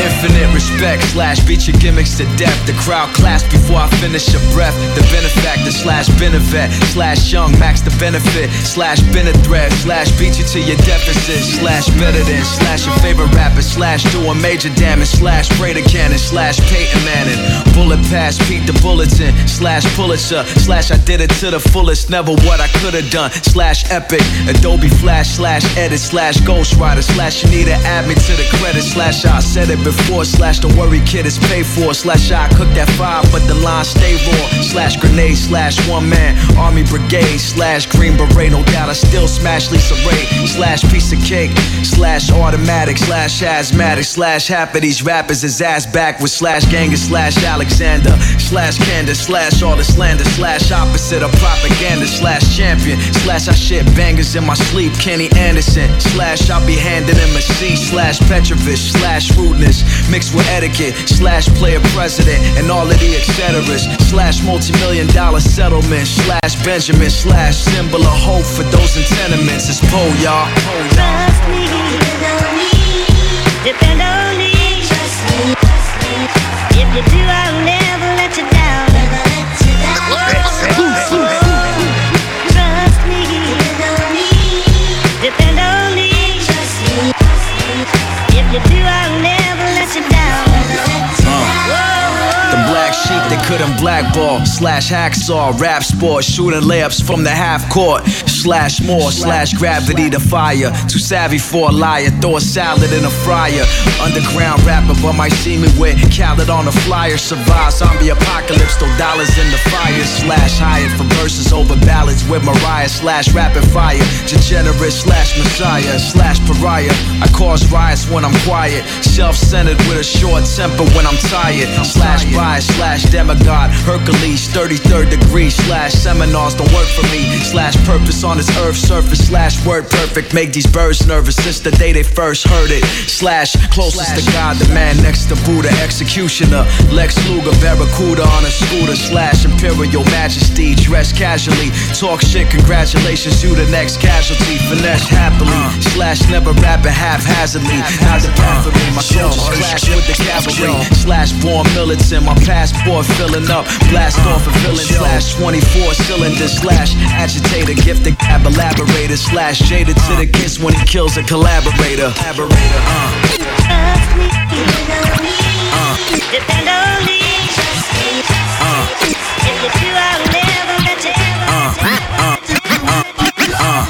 Infinite respect, slash beat your gimmicks to death. The crowd claps before I finish your breath. The benefactor, slash benevet, slash young, max the benefit, slash been a threat, slash beat you to your deficit, slash better than, slash your favorite rapper, slash doing major damage, slash Breda Cannon, slash Peyton Manning, bullet pass, Pete the Bulletin, slash Pulitzer, slash I did it to the fullest, never what I could have done, slash epic, Adobe Flash, slash edit, slash Ghost Rider, slash you need to add me to the credit, slash I said it before. Before, slash the worry kid is paid for, slash I cook that fire but the line stay raw, slash grenade, slash one man army brigade, slash green beret, no doubt I still smash Lisa Ray, slash piece of cake, slash automatic, slash asthmatic, slash half of these rappers is ass backwards, slash Genghis, slash Alexander, slash Candace, slash all the slander, slash opposite of propaganda, slash champion, slash I shit bangers in my sleep, Kenny Anderson, slash I'll be handing him a C, slash Petrovich, slash rudeness mixed with etiquette, slash player president and all of the et ceteras, slash multi-million dollar settlement, slash Benjamin, slash symbol of hope for those in tenements. It's Poe, y'all. Trust me, depend on me, depend on me. Trust me, trust me. If you do, I'll never let you down. Never let you down. Whoa. Whoa. Trust me, depend on me, depend on me. Trust me, trust me. If you do, I'll never. The black sheep that couldn't blackball, slash hacksaw, rap sport, shooting layups from the half court, slash more, slash gravity to fire, too savvy for a liar, throw a salad in a fryer, underground rapper, but might see me with Khaled on the flyer, survive zombie apocalypse, throw dollars in the fire, slash hired for verses over ballads with Mariah, slash rapid fire, degenerate, slash messiah, slash pariah, I cause riots when I'm quiet, self-centered with a short temper when I'm tired, slash bias, slash demigod, Hercules, thirty-third degree, slash seminars don't work for me, slash purpose on this earth surface, slash word perfect, make these birds nervous since the day they first heard it, slash closest to God, the man next to Buddha, executioner, Lex Luger, Barracuda on a scooter, slash imperial majesty, dress casually, talk shit, congratulations, you the next casualty, finesse happily, slash never rapping haphazardly, not the path for me, my soldiers clash with the cavalry, slash born militant, my passport filling up, blast off a villain, slash twenty-four cylinder, slash agitator, gifted ab elaborator, slash jaded to the kiss when he kills a collaborator. Collaborator, uh. You love me, you know me, uh. Depend on me, trust me, uh. If you do, I'll never let you ever, uh, uh, uh, uh. Uh,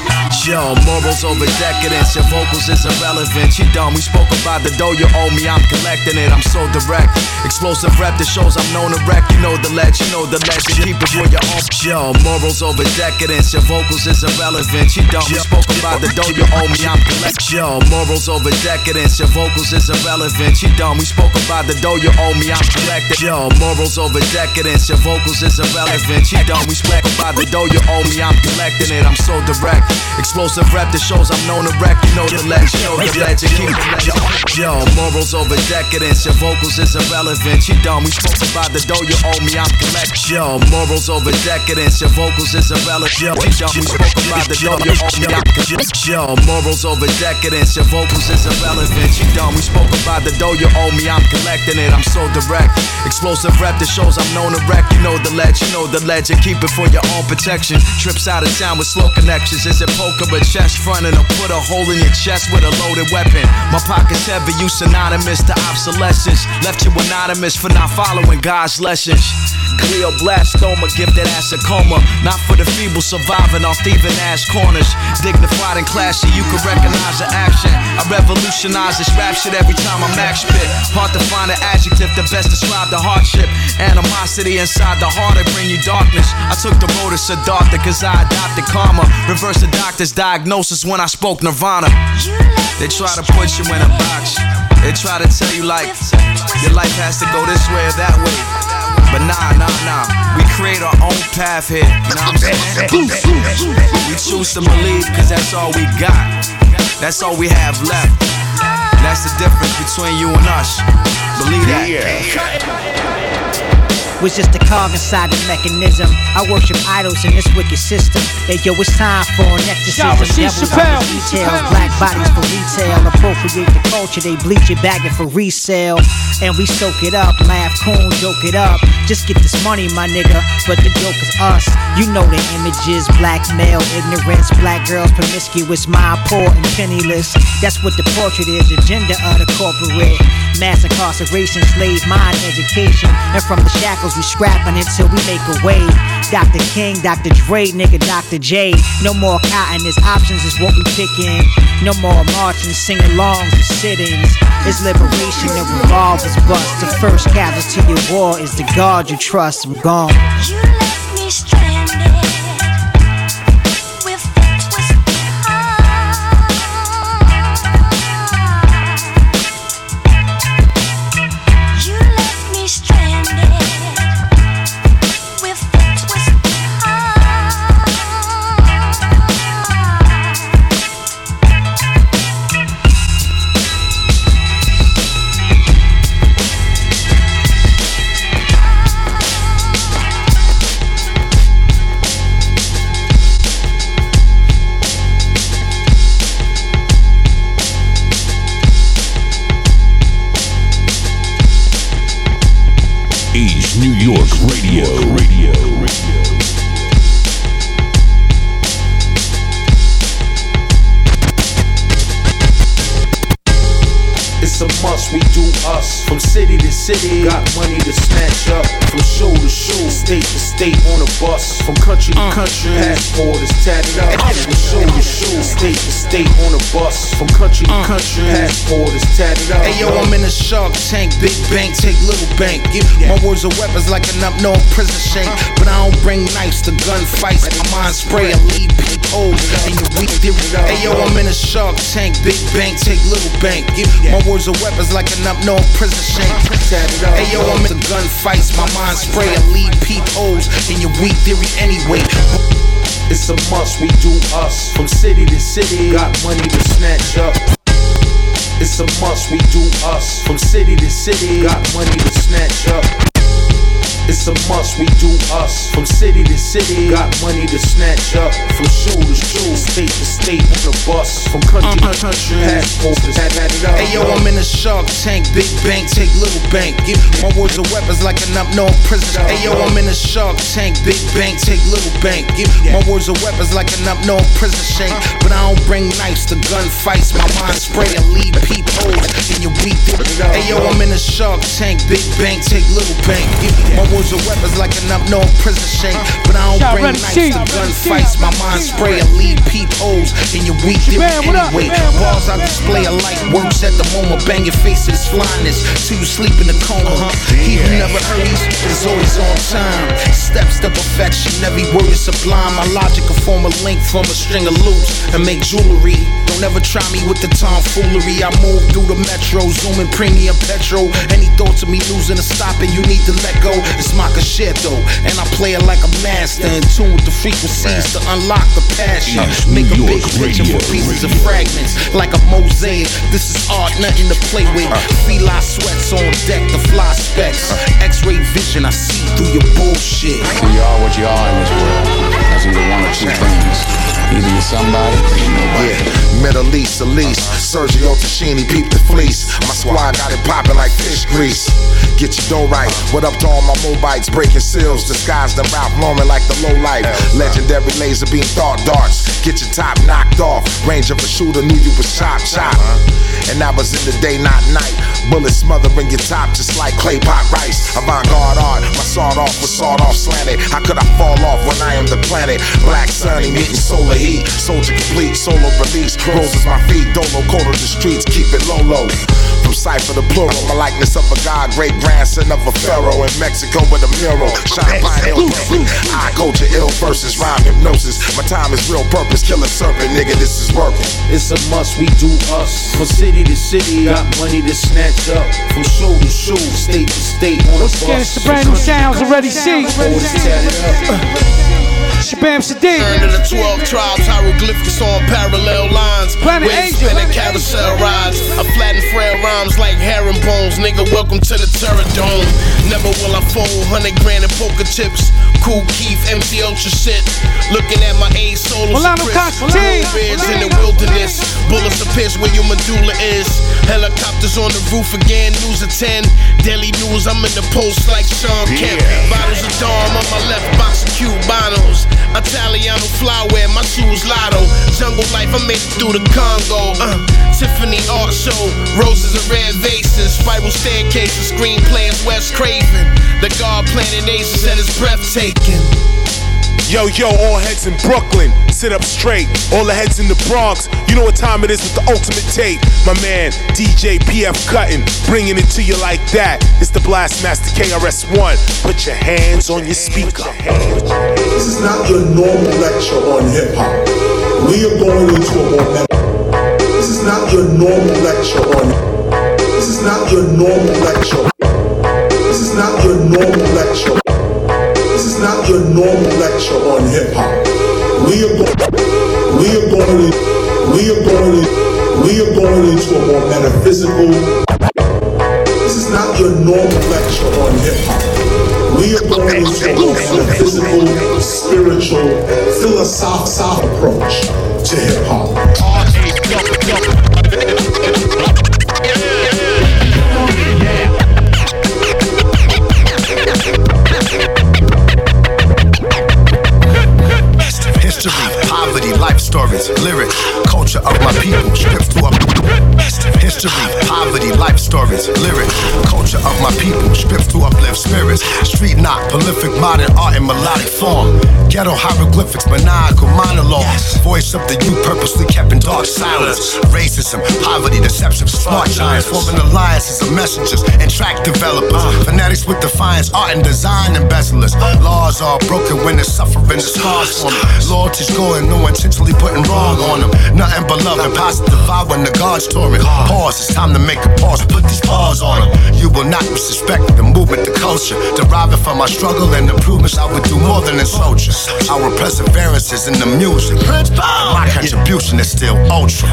yo, morals over decadence, your vocals is irrelevant. You dumb, we spoke about the dough you owe me, I'm collecting it, I'm so direct. Explosive rap that shows I'm known to wreck. You know the let, you know the legend, keep it for your own. Yo, morals over decadence, your vocals is irrelevant. You dumb, we spoke about the dough you owe me, I'm collecting. Yo, morals over decadence, your vocals is irrelevant. You dumb, we spoke about the dough you owe me, I'm collecting. Yo, morals over decadence, your vocals is irrelevant. You dumb, we spoke about the dough you owe me, I'm collecting it, I'm so direct. Direct. Explosive rap that shows I'm known to wreck. You know the legend, you know the legend. Yo, morals over decadence, your vocals is irrelevant. You dumb, we spoke about the dough you owe me, I'm collecting. Yo, morals over decadence, your vocals is irrelevant. You dumb, we spoke about the dough you owe me, I'm collecting. Yo, morals over decadence, your vocals is irrelevant. You dumb, we spoke about the dough you owe me, I'm collecting it, I'm so direct. Explosive rap that shows I'm known to wreck. You know the legend, you know the legend. Keep it for your own protection. Trips out of town with slow connection. Is it poker or chest frontin'? Or put a hole in your chest with a loaded weapon? My pocket's heavy, you synonymous to obsolescence. Left you anonymous for not following God's lessons. Glioblastoma, give that ass a coma. Not for the feeble, surviving off thieving ass corners. Dignified and classy, you can recognize the action. I revolutionize this rap shit every time I max spit. Hard to find an adjective that best describe the hardship. Animosity inside the heart, it bring you darkness. I took the road to Siddhartha cause I adopted karma. Reverse the doctor's diagnosis when I spoke Nirvana. They try to put you in a box. They try to tell you like your life has to go this way or that way. But nah, nah, nah, we create our own path here, you know what I'm saying? We choose to believe, cause that's all we got. That's all we have left. That's the difference between you and us. Believe that. Yeah. Was just the carve inside the mechanism. I worship idols in this wicked system. Hey, yo, it's time for an exorcism. Devils on the details, black bodies for retail. Appropriate the culture, they bleach it, bag it for resale. And we soak it up, laugh, coon, joke it up. Just get this money, my nigga, but the joke is us. You know the images, black male, ignorance. Black girls, promiscuous, mind poor and penniless. That's what the portrait is, the gender of the corporate. Mass incarceration, slave mind education. And from the shackles, we scrapping it till we make a way. Doctor King, Doctor Dre, nigga, Doctor J. No more cotton, his options is what we picking. No more marching, sing-alongs and sit-ins. It's liberation of revolvers bust. The first casualty of war is the God you trust. I'm gone. You left me stranded. New York Radio, Radio, Radio. It's a must us, we do us. From city to city, got money to snatch up. From show to show, state to state on a bus. From country to country, passport is tatted up. From show to show, state to state on a bus. From country to country, passport is tatted up. Hey yo, I'm in a shark tank, big bank, take little bank. My words are weapons like an up north prison shank. But I don't bring knives to gunfights. My mind spray and lead people and you weak theory. Hey yo, I'm in a shark tank, big bank, take little bank. My words are weapons like an up north prison shank. Hey yo, I'm in gunfights. My mind spray and lead peoples and you weak theory anyway. It's a must, we do us. From city to city, got money to snatch up. It's a must, we do us. From city to city, got money to snatch up. It's a must, we do us. From city to city, got money to snatch up. From show to show, state to state on the bus. From country uh, to country, passports to tatted up. Hey yo, I'm in a shark tank, big bank, take little bank. My words are weapons like an up north prison. Hey yo, I'm in a shark tank, big bank, take little bank. My words are weapons like an up north prison shank. But I don't bring knives to gunfights. My mind spray and lead people in your weak. Hey yo, I'm in a shark tank, big bank, take little bank. My words are weapons like an up north prison shank. But I don't bring knives to gunfights. My mind spray and lead peepholes in your weak theory anyway. Balls I display are like works at the moment. Bang your face to this flyness till you sleep in the coma. He who never hurries is always on time. Steps to perfection, every word is sublime. My logic will form a link, form a string of loops and make jewelry. Don't ever try me with the tomfoolery. I move through the metro, zooming premium petrol. Any thoughts of me losing or stopping, you need to let go. It's my concerto, and I play it like a master. In tune with the frequencies to unlock the passion. Make a big picture for pieces of fragments, like a mosaic. This is art, nothing to play with. Feline sweats on deck, the fly specs. X-ray vision, I see through your bullshit. We are what you are in this world. That's either one or two things. Either you're somebody or you're nobody. Yeah, Middle East, Elise, Sergio Tashini, peep the fleece. My squad got it popping like fish grease. Get your dough right. What up to all my mobites? Breaking seals, disguised in Ralph Lauren like the low life. Legendary laser beam thought darts. Get your top knocked off. Range of a shooter knew you was chop chop. And I was in the day, not night. Bullets smothering your top just like clay pot rice. Avant-garde art. My sawed off was sawed off slanted. How could I fall off when I am the planet? Black sun emitting solar heat. Soldier complete, solo release. Roses my feet, dolo cold on the streets. Keep it low low. From cipher to plural, my likeness of a god, great grandson of a pharaoh in Mexico with a mural. Shine by ill perfect. I culture ill versus rhyme hypnosis. My time is real purpose. Kill a serpent, nigga. This is working. It's a must. We do us. From city to city, got money to snatch up. From show to show, state to state on a bus. Let's get us the brand new sounds already seen. Shabam Sadiq. Turn to the twelve tribes, hieroglyphics on parallel lines. Planet Angel. And carousel rides. I flatten frail rhymes like herring bones. Nigga, welcome to the Terror Dome. Never will I fold. Hundred grand and poker chips. Cool Keith, M C Ultra shit. Looking at my A solos. Bears in the wilderness. Bullets to pierce where your medulla is. Helicopters on the roof again. News at ten. Daily news. I'm in the post like Sean Kemp. Bottles of Dom on my left. Box of Cubanos. Italiano flower, my shoes lotto. Jungle life, I made it through the Congo. Uh, Tiffany art show, roses and red vases, spiral staircases, screenplays, Wes Craven. The God planted nation said it's breathtaking. Yo, yo, all heads in Brooklyn, sit up straight. All the heads in the Bronx, you know what time it is with the ultimate tape. My man, D J P F Cuttin', bringing it to you like that. It's the Blastmaster K R S One. Put your hands on your speaker. This is not your normal lecture on hip-hop. We are going into a more... This is not your normal lecture on... This is not your normal lecture. This is not your normal lecture. This is not your normal lecture on hip-hop. We are going, we are going, we are going, we are going into a more metaphysical. This is not your normal lecture on hip-hop. We are going into a more metaphysical, spiritual, philosophical approach to hip-hop. Stories, lyrics, culture of my people, stripped to our history, poverty, life stories, people, strips to uplift spirits. Street knock, prolific modern art in melodic form. Ghetto hieroglyphics, maniacal monologue. Voice of the youth purposely kept in dark silence. Racism, poverty, deception, smart giants. Forming alliances of messengers and track developers. Fanatics with defiance, art and design embezzlers. Laws are broken when the suffering is scars for them. Loyalties going, no intentionally putting wrong on them. Nothing but love and positive vibe when the guards torment. Pause, it's time to make a pause, put these paws on them. You will not disrespect the movement, the culture. Deriving from my struggle and improvements, I would do more than a soldier. Our perseverance is in the music. And my contribution is still ultra.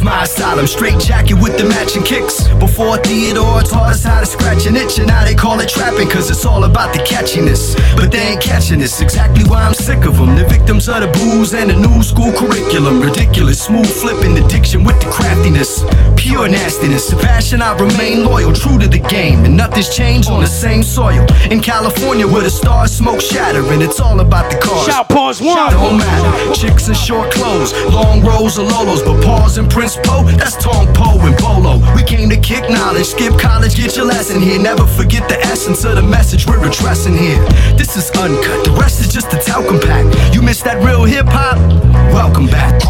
My asylum, straight jacket with the matching kicks. Before Theodore taught us how to scratch an itch, and now they call it trapping, cause it's all about the catchiness. But they ain't catching this, exactly why I'm sick of them. The victims of the booze and the new school curriculum. Ridiculous, smooth flipping, addiction with the craftiness. Pure nastiness, the passion I remain loyal, true to the game, and nothing's changed on the same soil. In California where the stars smoke shatter, and it's all about the cars. Shout pause one. Don't matter, chicks in short clothes, long rows of Lolos, but Paws and Prince Po, that's Tong Po and Bolo. We came to kick knowledge, skip college, get your lesson here. Never forget the essence of the message we're addressing here. This is uncut, the rest is just a talcum pack. You miss that real hip hop? Welcome back.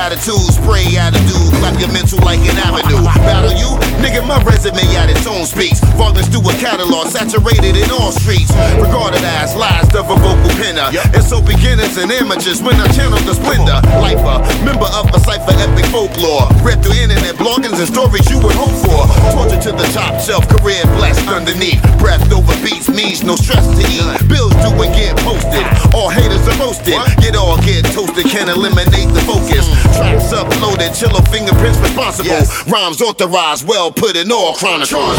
Attitude, spray attitude, clap your mental like an avenue. Battle you? Nigga, my resume at its own speaks. Falling through a catalog, saturated in all streets. Regarded as lies of a vocal pinner. It's so beginners and amateurs when I channel the splendor. Lifer, member of a cipher epic folklore. Read through internet bloggings and stories you would hope for. Torture to the top shelf, career blessed underneath. Breath over beats, needs no stress to eat. Bills do and get posted. All haters are roasted. Get all get toasted, can't eliminate the focus. Tracks uploaded, chiller fingerprints responsible. Yes. Rhymes authorized, well put in all chronicles.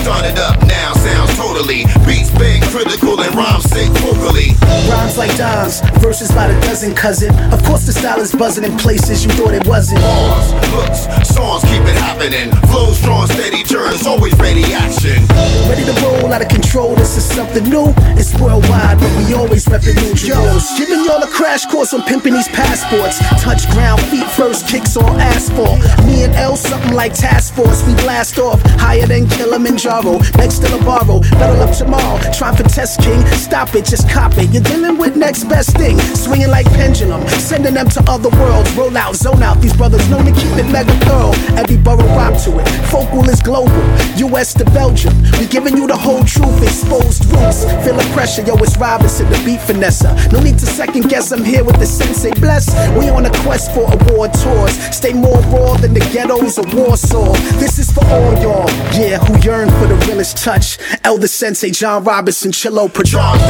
Started up now, sounds totally. Beats big, critical, and rhymes sick vocally. Rhymes like dimes, verses by the dozen, cousin. Of course the style is buzzing in places you thought it wasn't. Bars, hooks, songs keep it happening. Flow strong, steady turns, always ready action. Ready to roll out of control, this is something new. It's worldwide, but we always reppin' new jewels. Giving y'all a crash course on pimping these passports. Touch ground. Feet first, kicks on asphalt. Me and L, something like task force. We blast off, higher than Kilimanjaro. Next to the barrow, battle up Jamal. Try for test king, stop it, just cop it. You're dealing with next best thing. Swinging like pendulum, sending them to other worlds. Roll out, zone out, these brothers known to keep it mega thorough. Every borough rhyme to it, focal is global. U S to Belgium, we giving you the whole truth. Exposed roots, feel the pressure. Yo, it's Robinson, the beat finesse. No need to second guess, I'm here with the sensei bless. We on a quest for award tours, stay more raw than the ghettos of Warsaw. This is for all y'all, yeah, who yearn for the realest touch. Elder Sensei John Robinson, Chillo Project.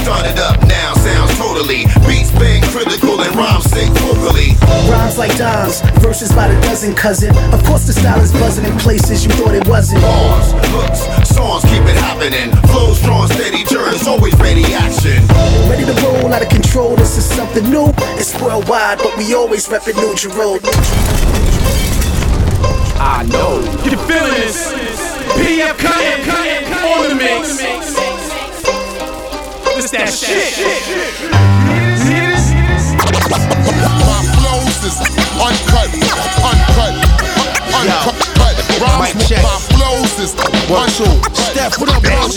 Started up now, sounds totally. Beats bang critical and rhymes sick vocally. Rhymes like dimes, verses by the dozen, cousin. Of course the style is buzzing in places you thought it wasn't. Bars, hooks, songs keep it happening. Flow strong, steady turns, always ready action. Ready to roll out of control, this is something new. It's worldwide, but we always reppin' neutral. I know. Get the feelings. P F Cuttin' on the mix. It's that shit. My flows is uncut, uncut, uncut. My flows is Texas. Marshall, Steph, what up, Bob's?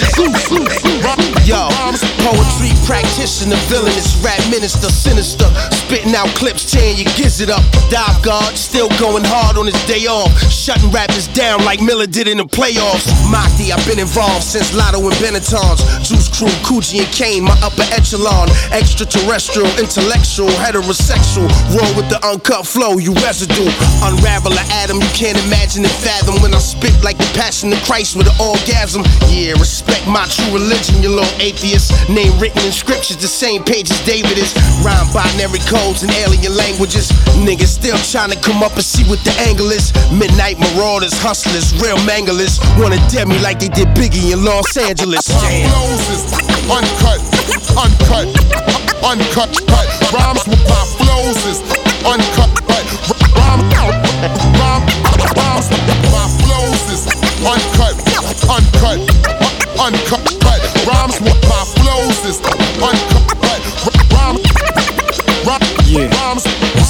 Yo, poetry practitioner, villainous, rap minister, sinister, spitting out clips, tearing your gizzard up. Dive guard, still going hard on his day off, shutting rappers down like Miller did in the playoffs. Maki, I've been involved since Lotto and Benetton's, Juice Crew, Coogee and Kane, my upper echelon, extraterrestrial, intellectual, heterosexual, roll with the uncut flow, you residue, unravel an atom you can't imagine and fathom when I spit like the passion of Christ with an orgasm. Yeah, respect my true religion, you little atheist. Name written in scriptures, the same page as David is. Rhyme binary codes and alien languages. Niggas still trying to come up and see what the angle is. Midnight marauders, hustlers, real manglers. Wanna dare me like they did Biggie in Los Angeles. Damn. Uncut, uncut, uncut, cut. Rhymes with my flows is uncut, cut. Rhyme, rhyme, rhymes with my flows is uncut, uncut, uncut, cut. Rhymes with my flows is uncut, cut. Rhyme, rhyme, rhymes.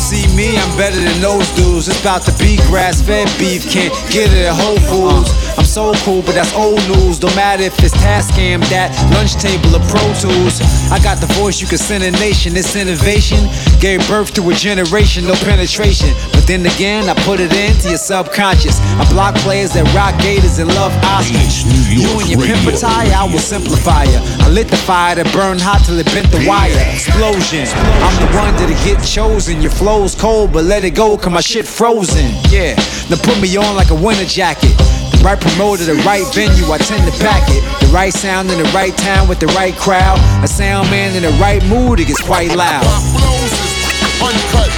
See me, I'm better than those dudes. It's about to be grass-fed beef, can't get it at Whole Foods. I'm so cool, but that's old news. Don't matter if it's Tascam, that lunch table or Pro Tools. I got the voice, you can send a nation. It's innovation, gave birth to a generation, no penetration. But then again, I put it into your subconscious. I block players that rock gators and love Oscars. You and your pimp attire, I will simplify ya. I lit the fire that burned hot till it bent the wire. Explosion, I'm the one that'll get chosen. Your flow cold, but let it go, cause my shit frozen. Yeah, now put me on like a winter jacket. The right promoter, the right venue, I tend to pack it. The right sound in the right time with the right crowd. A sound man in the right mood, it gets quite loud. My flows is uncut,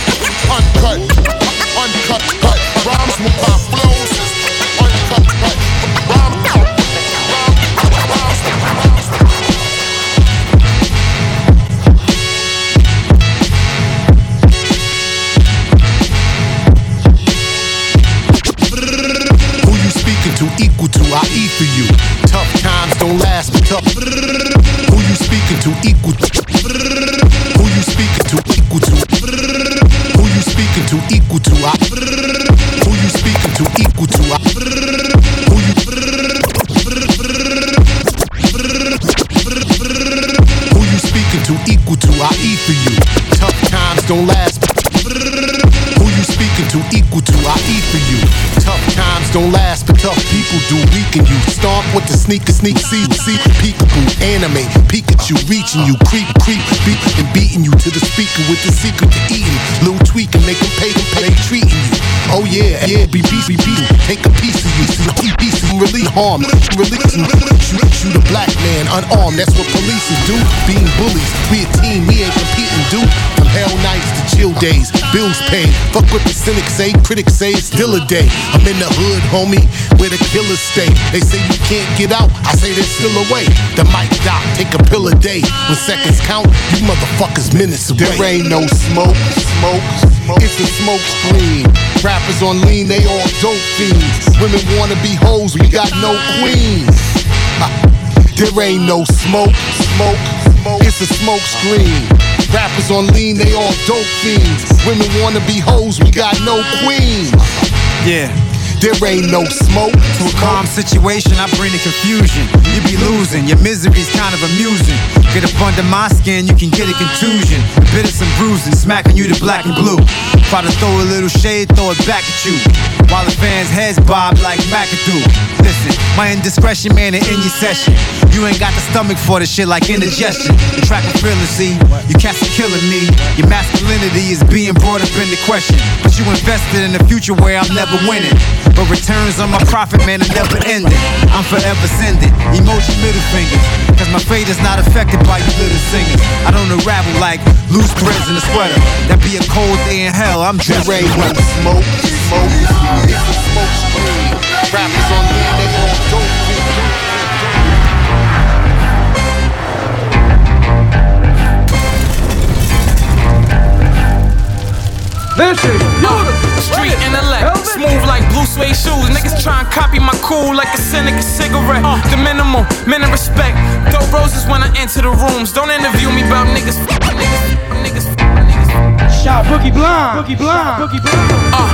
uncut, uncut, cut. Rhymes with my flows is uncut, cut. Rhymes, rhymes, rhymes, rhymes. To equal to, I eat for you. Tough times don't last, but tough. Who you speaking to? Equal to. Who you speaking to? Equal to. Who you speaking to? Equal to. I. Who you speaking to? Equal to. I. Who you. Who you speaking to? Equal to. I eat for you. Tough times don't last. Who you speaking to? Equal to. I eat for you. Tough times don't last, but tough people do weaken you. Stomp with the sneaker, sneak, see, see, peekaboo, anime, Pikachu, reaching you, creep, creep, beat, and beating you to the speaker with the secret to eating. Little tweak and make them pay, them pay, treating you. Oh yeah, yeah, be beat, be beating, take a piece of you, see, piece of relief, harm, releasing, shoot, shoot a black man, unarmed, that's what police do. Being bullies, we a team, we ain't competing, dude. From hell nights to chill days, bills paid, fuck what the cynics say, critics say, it's still a day. I'm in the hood, homie, where the killers stay. They say you can't get out, I say there's still a way. The mic doc, take a pill a day. When seconds count, you motherfuckers minutes away. There ain't no smoke, smoke, smoke. It's a smoke screen. Rappers on lean, they all dope fiends. Women wanna be hoes, we got no queens. Ha. There ain't no smoke, smoke, smoke. It's a smoke screen. Rappers on lean, they all dope fiends. Women wanna be hoes, we got no queens. Yeah. There ain't no smoke. To a calm situation, I bring the confusion. You be losing, your misery's kind of amusing. Get up under my skin, you can get a contusion. A bit of some bruising, smacking you to black and blue. Try to throw a little shade, throw it back at you. While the fans' heads bob like McAdoo. Listen, my indiscretion, man, and in your session. You ain't got the stomach for this shit like indigestion. The track of fearlessly, you cats are killing me. Your masculinity is being brought up into question. But you invested in a future where I'm never winning. But returns on my profit, man, are never ending. I'm forever sending emoji middle fingers, cause my fate is not affected by you little singers. I don't unravel like loose threads in a sweater. That be a cold day in hell, I'm dressed in smoke, smoke, smoke, it's a smoke screen. Rappers on the they all dope. This is beautiful. Street intellect, smooth like blue suede shoes. Niggas try and copy my cool like a cynic, a cigarette. Uh, the minimal, men of respect. Throw roses when I enter the rooms. Don't interview me about niggas. Niggas, niggas, niggas. Shop Boogie blind, boogie blind, boogie blind. Uh,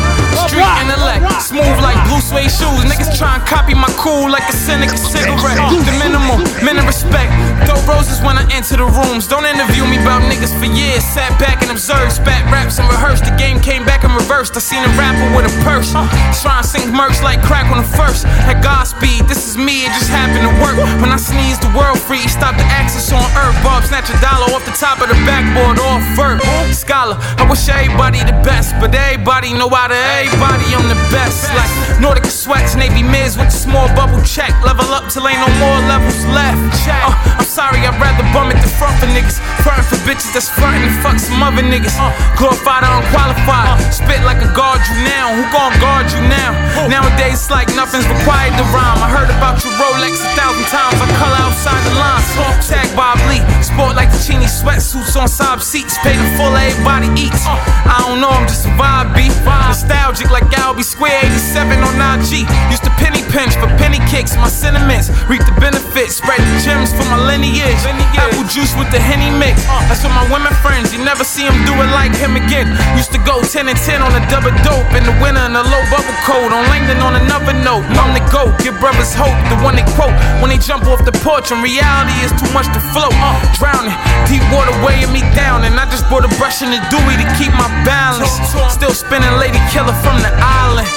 street intellect, smooth like blue suede shoes. Niggas try and copy my cool like a cynic a cigarette. The minimal, men of respect. Throw roses when I enter the rooms. Don't interview me about niggas for years. Sat back and observed, spat raps and rehearsed. The game came back and reversed. I seen a rapper with a purse. Try and sing merch like crack on the first. At Godspeed, this is me, it just happened to work. When I sneeze, the world free. Stop the axis on earth. Bob, snatch a dollar off the top of the backboard. All verb. Scholar, I wish everybody the best, but everybody know out of everybody I'm the best. Like Nordic sweats, Navy mids with a small bubble check. Level up till ain't no more levels left. Uh, I'm sorry, I'd rather bum at the front for niggas. Frontin' for bitches that's frontin' and fuck some other niggas. Uh, glorified or unqualified. Uh, spit like a guard you now. Who gon' guard you now? Oh. Nowadays, it's like nothing's required to rhyme. I heard about your Rolex a thousand times. I color outside the lines. Tag Bob Lee. Sport like the Chini sweatsuits on sob seats. Pay the full everybody eats. Uh, I don't know, I'm just a vibe beat. Nostalgic like Albie Square eighty-seven on I G. Used to penny pinch for penny kicks. My sentiments reap the benefits. Spread the gems for my lineage. Apple juice with the Henny mix. Uh, that's for my women friends. You never see him do it like him again. Used to go ten and ten on a double dope. In the winter in a low bubble coat. On Langdon on another note. I'm the GOAT. Give brothers hope. The one they quote when they jump off the porch. And reality is too much to float. Uh, drowning. Deep water weighing me down. And I just bought a brush. The Dewey to keep my balance. Still spinning Lady Killer from the island.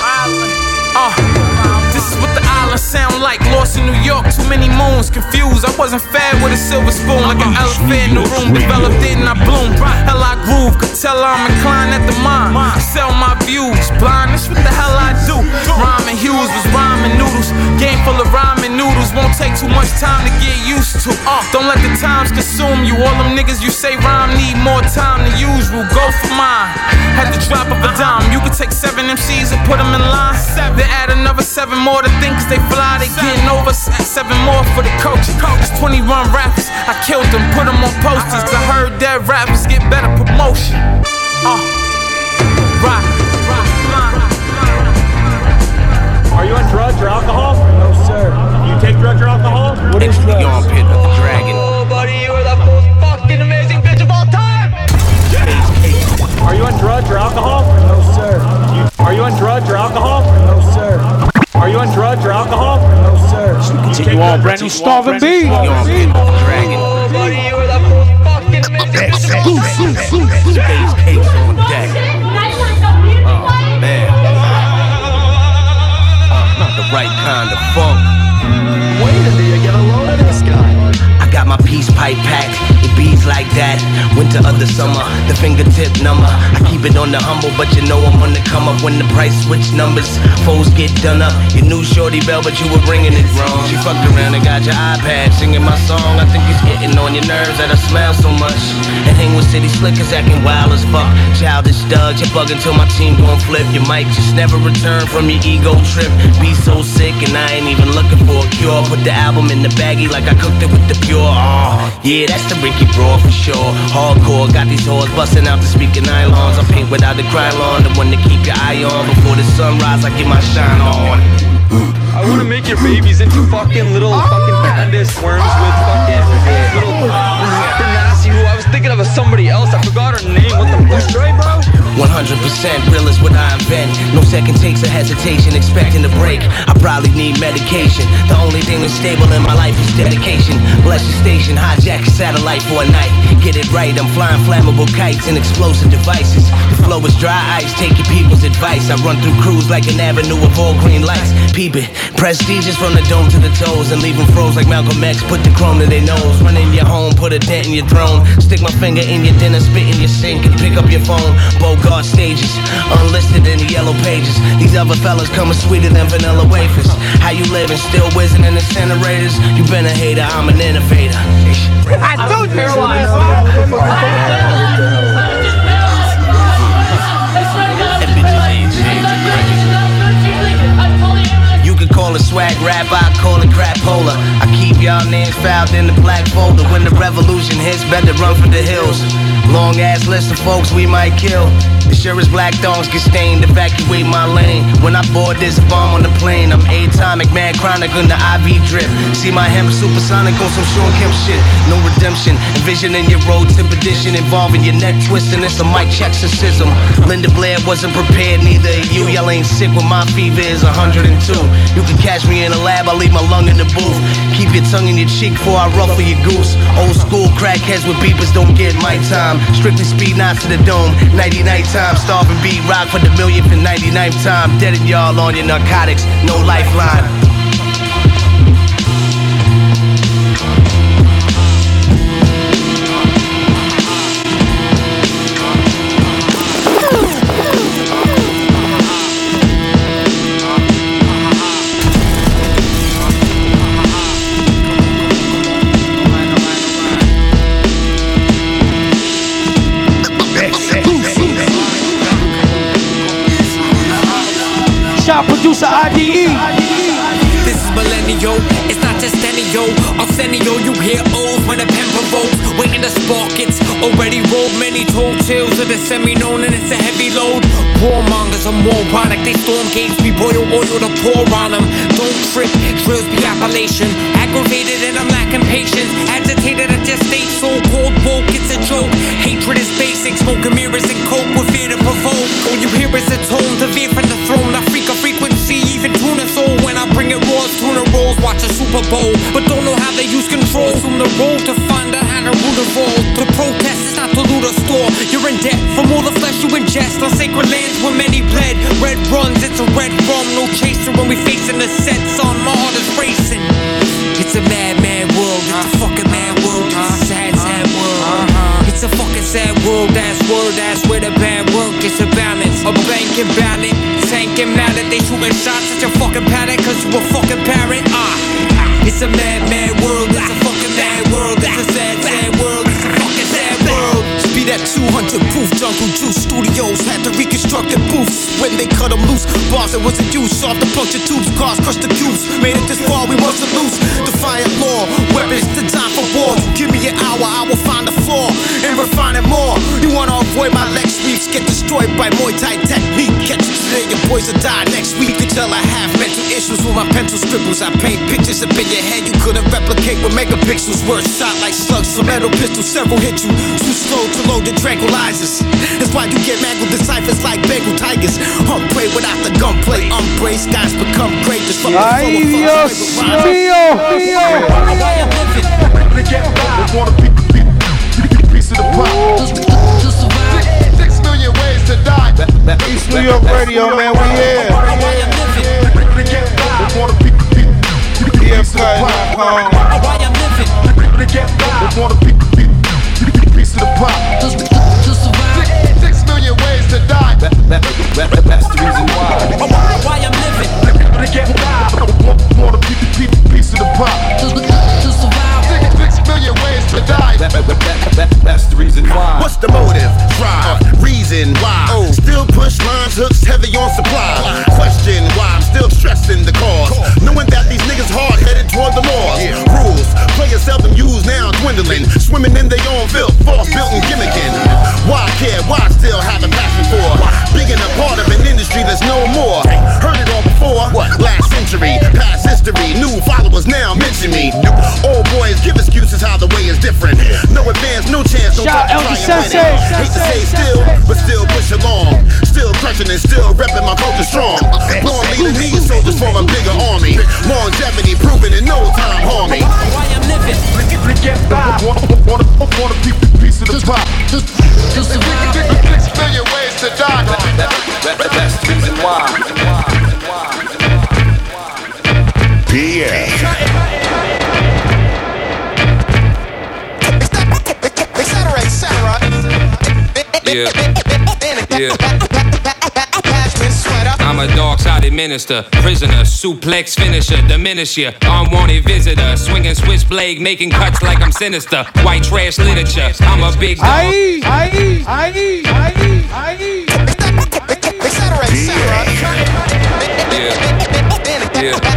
Uh, this is what the island sound like. Lost in New York, too many moons. Confused, I wasn't fed with a silver spoon. Like an elephant in the room, developed it and I bloomed. Hell I groove, could tell I'm inclined at the mind. Sell my views, blind, that's what the hell I do. Rhyming hues was rhyming noodles. Game full of rhyming noodles. Won't take too much time to get used to. uh, Don't let the times consume you. All them niggas you say rhyme need more time than usual. Go for mine, had the drop of a dime. You could take seven M Cs and put them in line. Then add another seven more to think, cause they fly, they getting over. Seven more for the coach. There's twenty-one rappers, I killed them, put them on posters. I heard that rappers get better promotion. Uh, rock, rock, rock. Are you on drugs or alcohol? No, sir. You take drugs or alcohol? What is drugs? It's the armpit of the dragon. Oh, buddy, you are the most fucking amazing bitch of all time! Are you on drugs or alcohol? No, sir. Are you on drugs or alcohol? No, sir. Are you on drugs or alcohol? No, sir. You all brand new Starvin B. You're on Dragon. Oh, buddy, you were the most fucking amazing bitch. Case on deck. Oh, man. Not the right kind of funk. Wait a minute, get a load of this guy. Got my peace pipe packed, it beads like that. Winter of the summer, the fingertip number. I keep it on the humble, but you know I'm on the come up. When the price switch numbers, foes get done up. Your new shorty bell, but you were ringing it wrong. She fucked around and got your iPad singing my song. I think it's getting on your nerves that I smile so much. And hang with city slickers acting wild as fuck. Childish thugs, you bug until my team won't flip. You might just never return from your ego trip. Be so sick and I ain't even looking for a cure. Put the album in the baggie like I cooked it with the pure. Oh, yeah, that's the Ricky Brawl for sure. Hardcore, got these whores busting out the speaking nylons. I paint without the Krylon, the one to keep your eye on. Before the sunrise, I get my shine on. I wanna make your babies into fucking little fucking bandits, worms with fucking little nasty. I was thinking of somebody else, I forgot her name. What the fuck, right, bro? one hundred percent real is what I invent. No second takes or hesitation, expecting a break. I probably need medication. The only thing that's stable in my life is dedication. Bless your station, hijack your satellite for a night. Get it right, I'm flying flammable kites and explosive devices. The flow is dry ice, take your people's advice. I run through crews like an avenue of all green lights. Peep it, prestigious from the dome to the toes. And leave them froze like Malcolm X, put the chrome to their nose. Run in your home, put a dent in your throne. Stick my finger in your dinner, spit in your sink and pick up your phone. Boca stages, unlisted in the yellow pages. These other fellas coming sweeter than vanilla wafers. How you living? Still whizzing in incinerators? You been a hater, I'm an innovator. I don't care why. You can call it swag rap, I call it crap polar. I keep y'all names fouled in the black folder. When the revolution hits, better run for the hills. Long ass list of folks we might kill. The surest black thongs get stained, evacuate my lane. When I board this bomb on the plane, I'm atomic, mad chronic on the I V drip. See my hemp supersonic on some Sean Kemp shit. No redemption, envisioning your road to perdition, involving your neck twisting, it's a mic exorcism. Linda Blair wasn't prepared, neither are you. Y'all ain't sick when my fever is one hundred two. You can catch me in the lab, I leave my lung in the booth. Keep your tongue in your cheek before I ruffle your goose. Old school crackheads with beepers don't get my time. Strictly speed knots to the dome, nighty night time. Starvin B, rock for the million for ninety-ninth time. Dead and y'all on your narcotics, no lifeline. Producer I D E. This is millennial, it's not just any yo. Arsenio, you hear O's when a pen provokes. Waiting to spark, it's already rolled. Many told tales of the semi-known, and it's a heavy load. Warmongers are more chronic, they storm gates. We boil oil to pour on them. Don't trip, drills be appellation. Aggravated and I'm lacking patience. Agitated at your state, so cold woke, it's a joke. Hatred is basic, smoke and mirrors and cope with fear to provoke. All you hear is a tone, to veer from the throne. I freak a frequency, even tune and soul. When I bring it raw, tuna rolls, watch a Super Bowl. But don't know how they use control. Assume the role to find out how to root a role. The protest is not to loot a store. You're in debt from all the flesh you ingest. On sacred lands where many bled. Red runs, it's a red rum. No chaser when we facing the sets on. My heart is racing. It's a madman world. It's a fucking mad world. It's a sad, sad world. It's a fucking sad world. That's word, that's where the bad work is. A balance, a bank and ballot. Tank and mallet, they shooting shots at your fucking pallet. Cause you a fucking parent. Ah. It's a mad, mad world, it's a fucking mad world. It's a sad, sad world, it's a fucking sad world. Speed at two hundred proof, jungle juice. Studios had to reconstruct the booths. When they cut them loose, bars that wasn't used. Soft to puncture tubes, cars crushed the cubes. Made it this far, we wasn't loose. Defiant law, weapons designed for war. You give me an hour, I will find a flaw and refine it more. You wanna avoid my Lex Reeves. Get destroyed by Muay Thai technique. Catch you today, your boys will die next week. Until I have mental issues with my pencil scribbles. I paint pictures up in your head you couldn't replicate with megapixels. Words shot like slugs from metal pistols. Several hit you, too slow to load the tranquilizers. That's why you get mangled in ciphers like Bengal tigers. Humphrey without the gunplay. Umbrace guys become great. Just fucking flow. They wanna piece of the pop. Ways to die. East New York radio, man, we here. P F Cuttin', piece of the pop. Six million ways to die. That's the reason why. Why I'm living. Want a piece of the pop. Six million ways to die. That, that, that, that, that's the reason why. What's the motive? Drive. Reason why. Oh. Still push lines, hooks heavy on supply. Question why I'm still stressing the cause. Knowing that these niggas hard headed toward the laws. Yeah. Rules. Players seldom used now dwindling. Swimming in their own filth. False built and gimmicking. Why care? Why still have a passion for? Being a part of an industry that's no more. Heard it all before. What? Last century. Past history. New followers now mention me. Old boys give excuses how the way is different. No advance, no chance, no time to try and win it. Hate to say still, but still push along. Still crushing and still repping my culture strong. Long leading these soldiers for a bigger army. Longevity proven in no time harming. Why I'm living? Want a piece of the pop. Six million ways to die. That's the reason why. P F. Yeah. Yeah. I'm a dark-sided minister, prisoner, suplex finisher, diminish ya, unwanted visitor, swinging switchblade, making cuts like I'm sinister, white trash literature, I'm a big dog. Aye, aye, aye, aye, aye, aye. Yeah. Yeah. Yeah.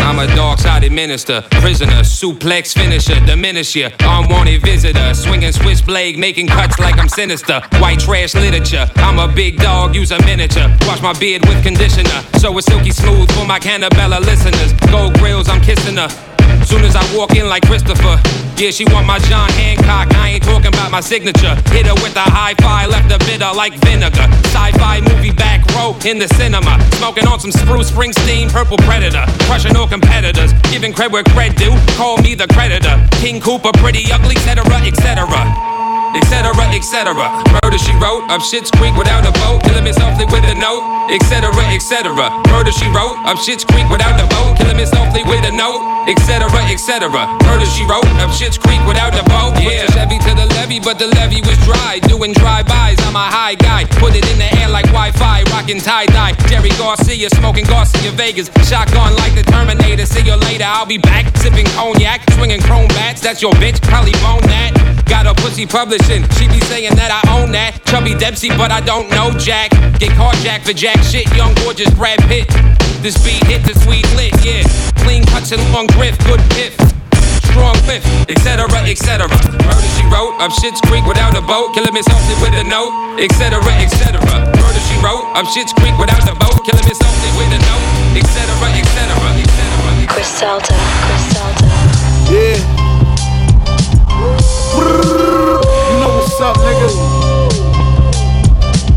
I'm I'm a dark-sided minister, prisoner, suplex finisher, diminish ya, unwanted visitor, swinging switchblade, making cuts like I'm sinister, white trash literature, I'm a big dog, use a miniature, wash my beard with conditioner, so it's silky smooth for my Cannabella listeners, gold grills, I'm kissing her, soon as I walk in like Christopher. Yeah, she want my John Hancock, I ain't talking about my signature. Hit her with a hi-fi, left her bitter like vinegar. Sci-fi movie back row in the cinema. Smoking on some spruce, Springsteen, Purple Predator. Crushing all competitors, giving cred where cred due. Call me the creditor. King Cooper, pretty ugly, et cetera, et cetera. Etc, et cetera. Murder she wrote, up Shit's Creek without a boat, killing me softly with a note, et cetera, et cetera. Murder she wrote, up Shit's Creek without a boat, killing me softly with a note, et cetera, et cetera. Murder she wrote, up Shit's Creek without a boat. Yeah. Put the Chevy to the levee, but the levee was dry. Doing drive-bys, I'm a high guy. Put it in the air like Wi-Fi, rocking tie-dye. Jerry Garcia, smoking Garcia Vegas. Shotgun like the Terminator. See you later, I'll be back. Sipping cognac, swinging chrome bats. That's your bitch, probably bone that. Got a pussy publishing, she be saying that I own that. Chubby Dempsey, but I don't know Jack. Get carjacked for jack shit, young gorgeous Brad Pitt. This beat hit the sweet lit, yeah. Clean cuts and long grip, good piff. Strong lift, et cetera, et cetera. Murder she wrote, up Shit's Creek without a boat, killing me softly with a note, et cetera, et cetera. Murder she wrote, up Shit's Creek without a boat, killing me softly with a note, et cetera, et cetera, et cetera. Griselda, Griselda. Yeah. You know what's up, nigga.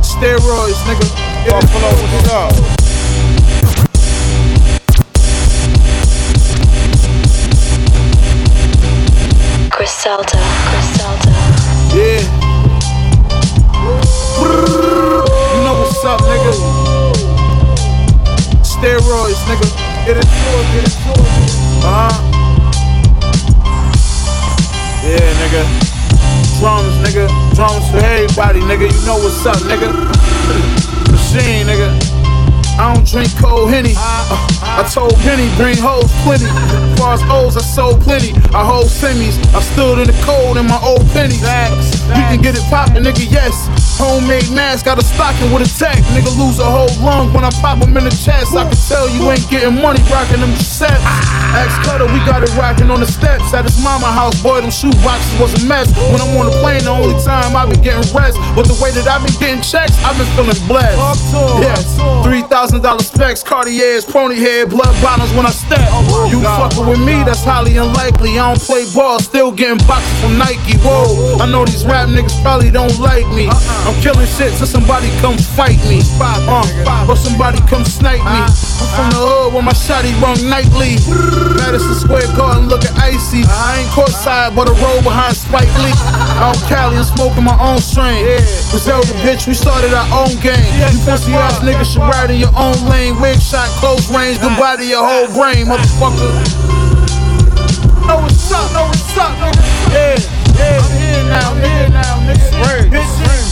Steroids, nigga. Buffalo, what's up? Griselda, Griselda. Yeah. You know what's up, nigga. Steroids, nigga. Get it forward, get it forward. Uh-huh. Yeah, nigga. Drums, nigga. Drums for everybody, nigga. You know what's up, nigga. Machine, nigga. I don't drink cold Henny. I told Penny, bring hoes plenty. As far as O's, I sold plenty. I hold semis. I stood in the cold in my old pennies. You can get it poppin', nigga, yes. Homemade mask, got a stocking with a tech. Nigga lose a whole lung when I pop him in the chest. I can tell you ain't getting money rockin' them sets. Axe Cutter, we got it rockin' on the steps. At his mama house, boy, them shoe boxes was a mess. When I'm on the plane, the only time I been getting rest. But the way that I been getting checks, I been feelin' blessed. Yes, three thousand dollars specs, Cartiers, pony hair, blood bottles when I step. You fuckin' with me, that's highly unlikely. I don't play ball, still getting boxes from Nike. Whoa, I know these rap niggas probably don't like me. I'm killing shit till somebody come fight me. Uh, or somebody come snipe me. I'm from the hood where my shotty run nightly. Madison Square Garden looking icy. I ain't courtside, but a road behind Spike Lee. Out Cali, I'm smoking my own strain. Griselda, bitch, we started our own game. You pussy ass niggas should ride in your own lane. Wig shot, close range, goodbye to your whole brain, motherfucker. Know what's up, know what's up, nigga. Yeah, yeah, I'm here now, I'm here now, nigga. Bitches,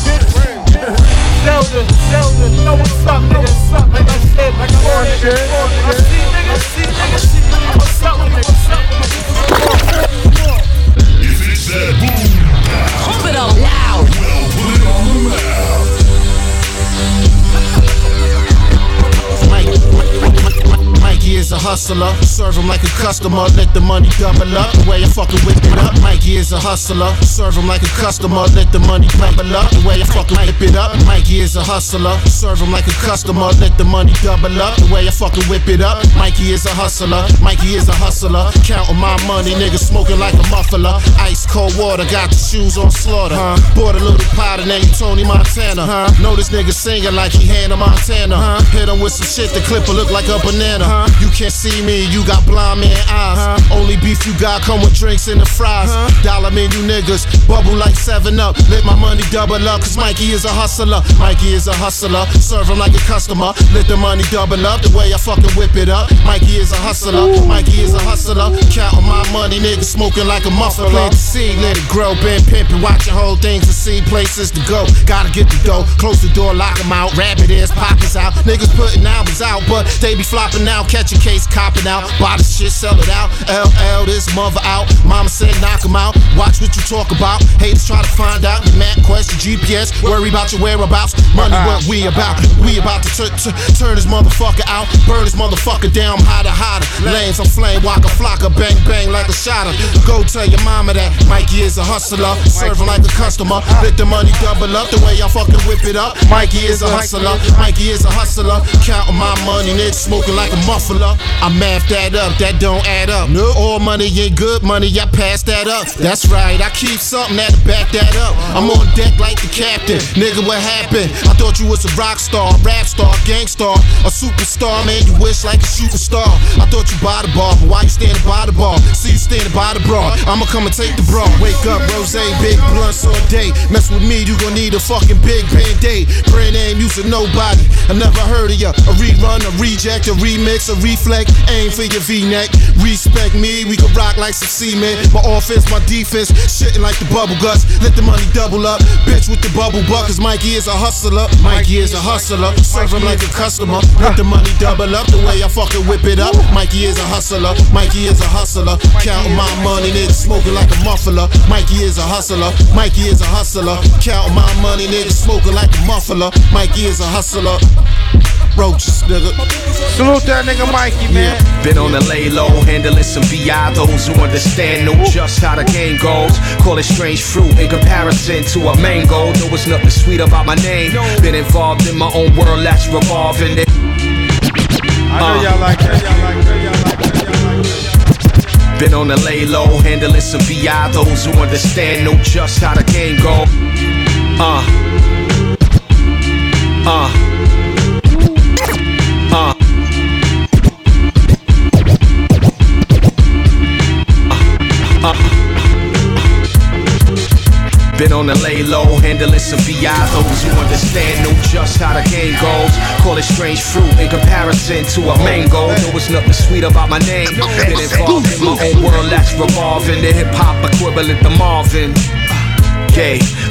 Zelda, Zelda, know what's up, know what's up, like I said, like I said, I see niggas, see niggas, see niggas, what's up with niggas, what's up with niggas. If it's that boom, pump it up loud, well, put it on the mouth. Mikey, Mikey is a hustler, serve him like a customer, let the money double up, the way I fucking whip it up. Mikey is a hustler, serve him like a customer, let the money double up, the way I fucking whip it up. Mikey is a hustler, serve him like a customer, let the money double up, the way I fucking whip it up. Mikey is a hustler, Mikey is a hustler, counting my money, nigga smoking like a muffler. Ice cold water, got the shoes on slaughter, huh? Bought a little powder, now you Tony Montana, huh? Know this nigga singing like he Hannah Montana, huh? Hit him with some shit, the clipper look like a banana, huh? You can't see me, you got blind man eyes. Uh-huh. Only beef you got come with drinks and the fries. Uh-huh. Dollar menu niggas, bubble like seven up. Let my money double up, cause Mikey is a hustler. Mikey is a hustler, serve him like a customer. Let the money double up, the way I fucking whip it up. Mikey is a hustler, Mikey is a hustler. Counting my money, niggas smoking like a muffler. Plant the seed, let it grow. Been pimping, watching whole things to see places to go. Gotta get the dough, close the door, lock them out. Rabbit ass pockets out. Niggas putting albums out, but they be flopping out. Catch a case, copping out, buy the shit, sell it out. L L, this mother out. Mama said knock him out. Watch what you talk about. Haters try to find out. Mad request the G P S. Worry about your whereabouts. Money what we about. We about to t- t- turn this motherfucker out. Burn this motherfucker down. Hotter, hotter. Lanes, I'm flame. Waka flocka. Bang, bang like a shotter. Go tell your mama that Mikey is a hustler. Serving like a customer. Let the money double up. The way I fucking whip it up. Mikey is a hustler. Mikey is a hustler. Counting my money. Nigga smoking like a muffler. I math that up. That don't add up. No, all money ain't good money. I pass that up. That's right. I keep something that'll back that up. I'm on deck like the captain. Nigga, what happened? I thought you was a rock star, rap star, gang star, a superstar. Man, you wish like a shooting star. I thought you by the bar, but why you standing by the bar? See you standing by the bra. I'ma come and take the bra. Wake up, rosé, big blunts all day. Mess with me, you gon' need a fucking big band-aid. Brand name, use of nobody. I never heard of ya. A rerun, a reject, a remix, a reflect. Aim for your V-neck. Respect me, we can rock like some cement. My offense, my defense, shitting like the bubble guts. Let the money double up, bitch with the bubble buckers. Mikey is a hustler, Mikey is a hustler. Serve him like a customer. Let the money double up, the way I fucking whip it up. Mikey is a hustler, Mikey is a hustler. Counting my money, nigga smoking like a muffler. Mikey is a hustler, Mikey is a hustler. Counting my money, nigga smoking like a muffler. Mikey is a hustler. Roaches, nigga. Salute that nigga Mikey, man. Yeah. Been on the lay low, handling some B I. Those who understand know just how the game goes. Call it strange fruit in comparison to a mango. There was nothing sweet about my name. Been involved in my own world that's revolving. It. Uh. I know y'all like that, y'all like that, y'all like that, y'all like that. Been on the lay low, handling some B I. Those who understand know just how the game goes. Uh. Uh. Uh. Uh. Uh. Been on the lay low, handling some B I. Those who understand know just how the game goes. Call it strange fruit in comparison to a mango. There was nothing sweet about my name. Been involved in my own world that's revolving. The hip-hop equivalent to Marvin.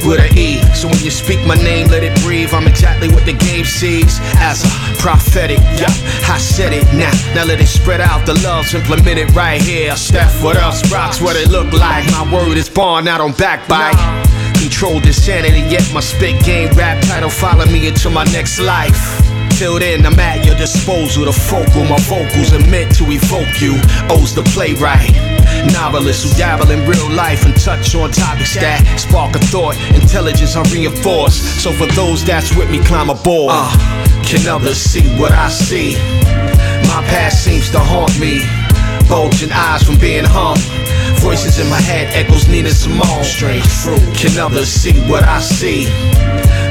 With an E, so when you speak my name, let it breathe. I'm exactly what the game sees as a prophetic. Yeah, I said it now. Now let it spread out. The love's implemented right here. Steph, what else rocks? What it look like? My word is born out on backbite. Control insanity, yet my spit game rap title. Follow me into my next life. Till then, I'm at your disposal, the focal. My vocals are meant to evoke you. O's the playwright, novelist who dabble in real life and touch on topics that spark a thought. Intelligence I reinforce. So for those that's with me, climb aboard. Uh, can others see what I see? My past seems to haunt me. Bulging eyes from being hung. Voices in my head echoes Nina Simone. Strange fruit. Can others see what I see?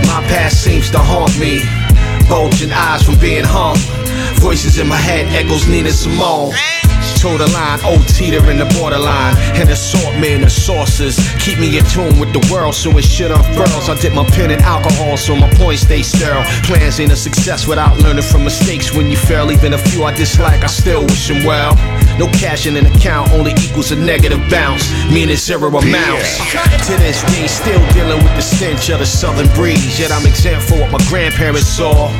My past seems to haunt me. Bulging eyes from being hung. Voices in my head echoes Nina Simone. Total line, old teeter in the borderline. An assortment of sauces. Keep me in tune with the world so it shit unfurls. I dip my pen in alcohol so my points stay sterile. Plans ain't a success without learning from mistakes. When you fail, even a few I dislike, I still wish them well. No cash in an account only equals a negative bounce, meaning zero amounts. To this day, still dealing with the stench of the southern breeze. Yet I'm exempt for what my grandparents saw.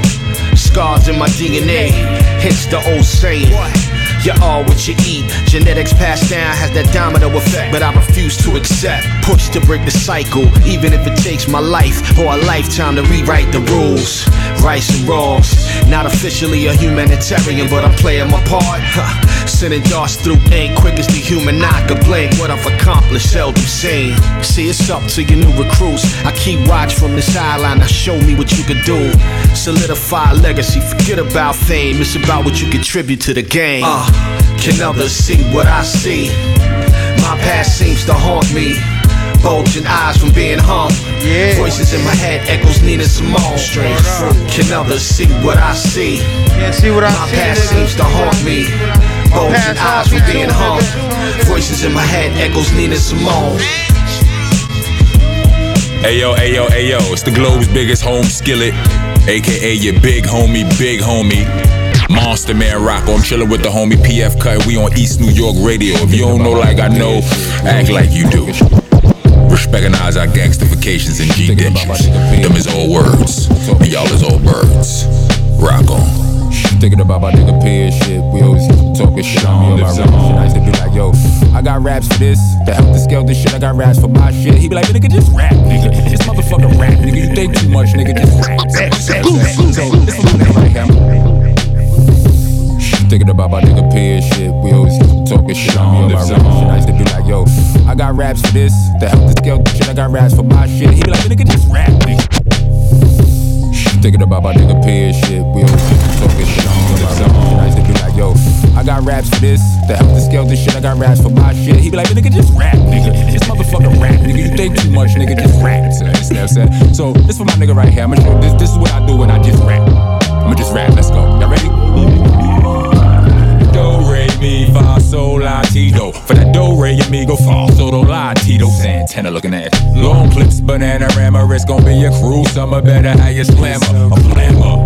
Scars in my D N A, hence the old saying. You are what you eat. Genetics passed down has that domino effect, but I refuse to accept. Push to break the cycle, even if it takes my life or a lifetime to rewrite the rules. Rights and wrongs. Not officially a humanitarian, but I'm playing my part. Huh. Sending darts through ink, quick as the human eye could blink. What I've accomplished, seldom seen. See, it's up to your new recruits. I keep watch from the sideline. Now show me what you can do. Solidify a legacy. Forget about fame. It's about what you contribute to the game. Uh. Can others see what I see? My past seems to haunt me. Bulging eyes from being hung. Yeah. Voices in my head echoes Nina Simone. Strange fruit. Can others see what I see? Yeah, see what I my see, past nigga. Seems to haunt me. Bulging eyes from being hung. Voices in my head echoes Nina Simone. Ayo, ayo, ayo. It's the globe's biggest home skillet, A K A your big homie, big homie. Monster Man Rocko, I'm chillin' with the homie P F Cuttin', we on East New York Radio. If you don't know like I know, act like you do. Recognize our gangstifications and G-dentures. Them is all words, and y'all is all birds. Rock on. Thinking about my nigga P and shit. We always talking shit on me about rap shit. I used to be like, yo, I got raps for this. The help the scale this shit, I got raps for my shit. He be like, nigga, just rap, nigga. It's my motherfucking rap, nigga. You think too much, nigga. Just rap. Thinking about my nigga P and shit. We always talking shit on me about rap shit. I used to be like, yo, I got raps for this, to help the scale shit. I got raps for my shit. He be like, nigga, just rap, nigga. Thinking about my nigga P and shit. We always talking shit on me about rap shit. I used to be like, yo, I got raps for this, to help the scale this shit. I got raps for my shit. He be like, nigga, just rap, nigga. This motherfucking rap, nigga. You think too much, nigga. Just rap. You know what I'm saying? So this for my nigga right here. I'm gonna show this. This is what I do when I just rap. I'm gonna just rap. Let's go. Y'all ready? Do re mi fa sol la ti do. For that do re amigo fa sol do la ti do. Santana looking at long clips, banana rammer. It's gonna be a crew summer. Better how you slammer, a flammer.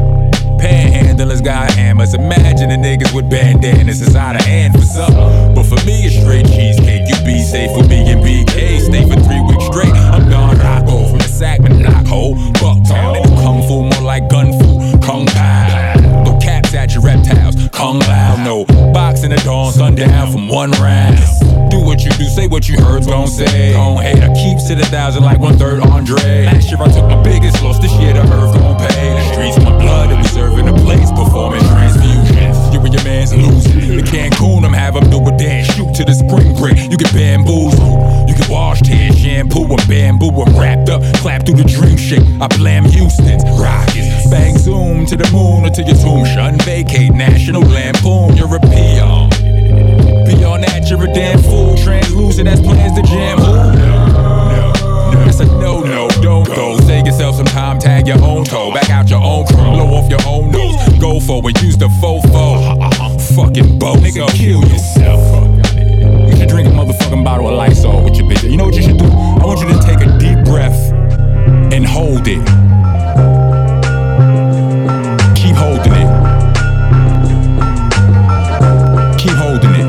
Panhandlers got hammers. Imagine the niggas with bandanas is out of hand for supper. But for me, it's straight cheesecake. You be safe for me and B K. Stay for three weeks straight. I'm Don Rocco from the sack and knockhole. Bucktown. They do kung fu more like gun fu. Kung pie. Throw caps at your reptiles. Kung lao. No. Boxing the dawn, sundown from one round. Do what you do, say what you heard's gon' say. Don't hate. I keeps to the thousand like one third Andre. Last year I took my biggest loss. This year the earth gon' pay. The streets my blood and we serve. In a place performing transfusions. You and your man's losing. In Cancun, I'm have them do a dance. Shoot to the spring break. You get bamboozled. You get washed hair, shampoo, and bamboo. I'm wrapped up, clap through the dream shake. I blam Houston's rockets. Bang zoom to the moon or to your tomb. Shun vacate, National Lampoon. You're a peon. Beyond that, you're a damn fool. Translucent, that's plans to jam. Ooh. It's a no-no, don't go. Save yourself some time, tag your own toe. Back out your own crow, blow off your own nose. Go for it, use the fofo. Fucking bozo. Nigga, kill yourself. You should drink a motherfucking bottle of Lysol with your bitch. You know what you should do? I want you to take a deep breath and hold it. Keep holding it. Keep holding it.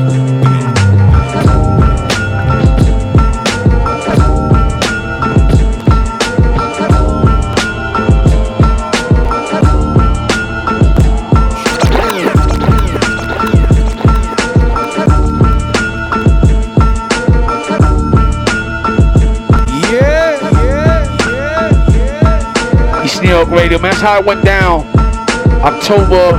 Radio, man. That's how it went down. October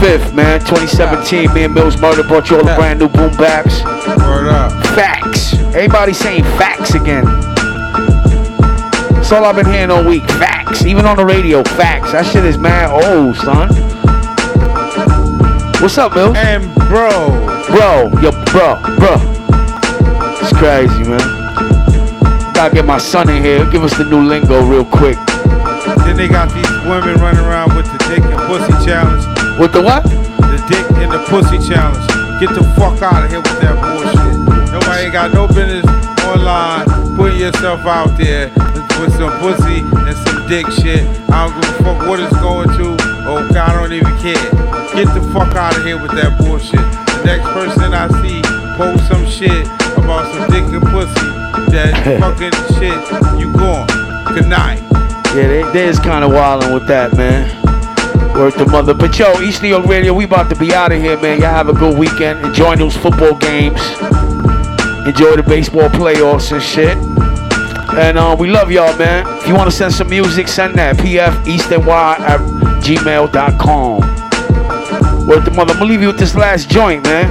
fifth, man, twenty seventeen. Me and Mills Murder brought you all the brand new boom baps. Word up. Facts. Everybody saying facts again. That's all I've been hearing all week. Facts. Even on the radio, facts. That shit is mad old, son. What's up, Mills? And bro. Bro. Yo, bro. Bro. It's crazy, man. Gotta get my son in here. Give us the new lingo real quick. Then they got these women running around with the dick and pussy challenge. With the what? The dick and the pussy challenge. Get the fuck out of here with that bullshit. Nobody ain't got no business online putting yourself out there with some pussy and some dick shit. I don't give a fuck what it's going to. Oh God, I don't even care. Get the fuck out of here with that bullshit. The next person I see post some shit about some dick and pussy, that fucking shit, you gone. Good night. Yeah, they, they is kind of wildin' with that, man. Work the mother. But yo, East New York Radio, we about to be out of here, man. Y'all have a good weekend. Enjoy those football games. Enjoy the baseball playoffs and shit. And uh, we love y'all, man. If you want to send some music, send that. P F East N Y at gmail dot com. Work the mother. I'm going to leave you with this last joint, man.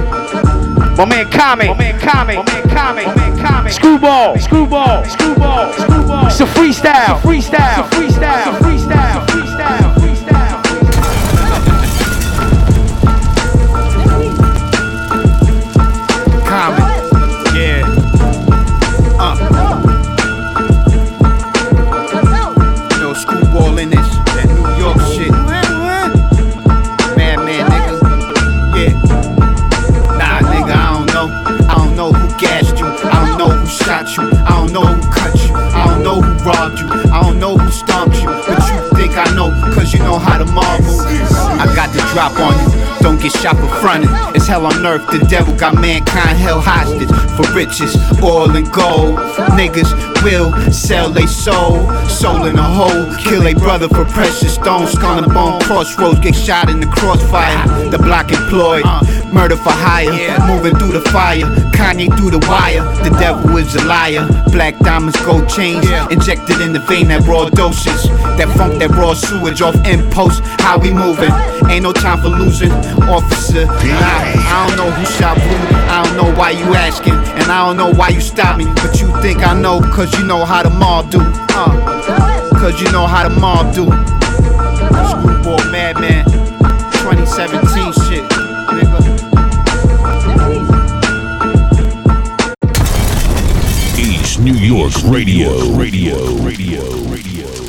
My man Comet. My man Comet. My man Comet. My man Screwball, screwball, screwball, screwball. It's a freestyle, it's a freestyle, it's a freestyle, it's a freestyle, it's a freestyle, freestyle, freestyle. Common, yeah. Uh. You know, Screwball in this, that New York shit. Madman, nigga. Yeah. Nah, nigga, I don't know. I don't know who gassed you. I don't know who shot you, I don't know who cut you, I don't know who robbed you, I don't know who stomped you, but you think I know, cause you know how to marvel. I got the drop on you, don't get shot for frontin'. It's hell on earth, the devil got mankind held hostage for riches, oil and gold. Niggas will sell they soul, soul in a hole, kill they brother for precious stones, skull and bone, crossroads, get shot in the crossfire, the block employed. murder for hire, yeah. Moving through the fire, Kanye through the wire. The devil is a liar, black diamonds, gold chains, yeah. Injected in the vein at raw doses. That funk, that raw sewage off impulse, how we moving? Ain't no time for losing, officer. Nah, I don't know who shot who, I don't know why you asking, and I don't know why you stop me, but you think I know, cause you know how the mob do, uh, cause you know how the mob do. Screwball madman, twenty seventeen shit, nigga. East New York Radio, Radio, Radio, Radio.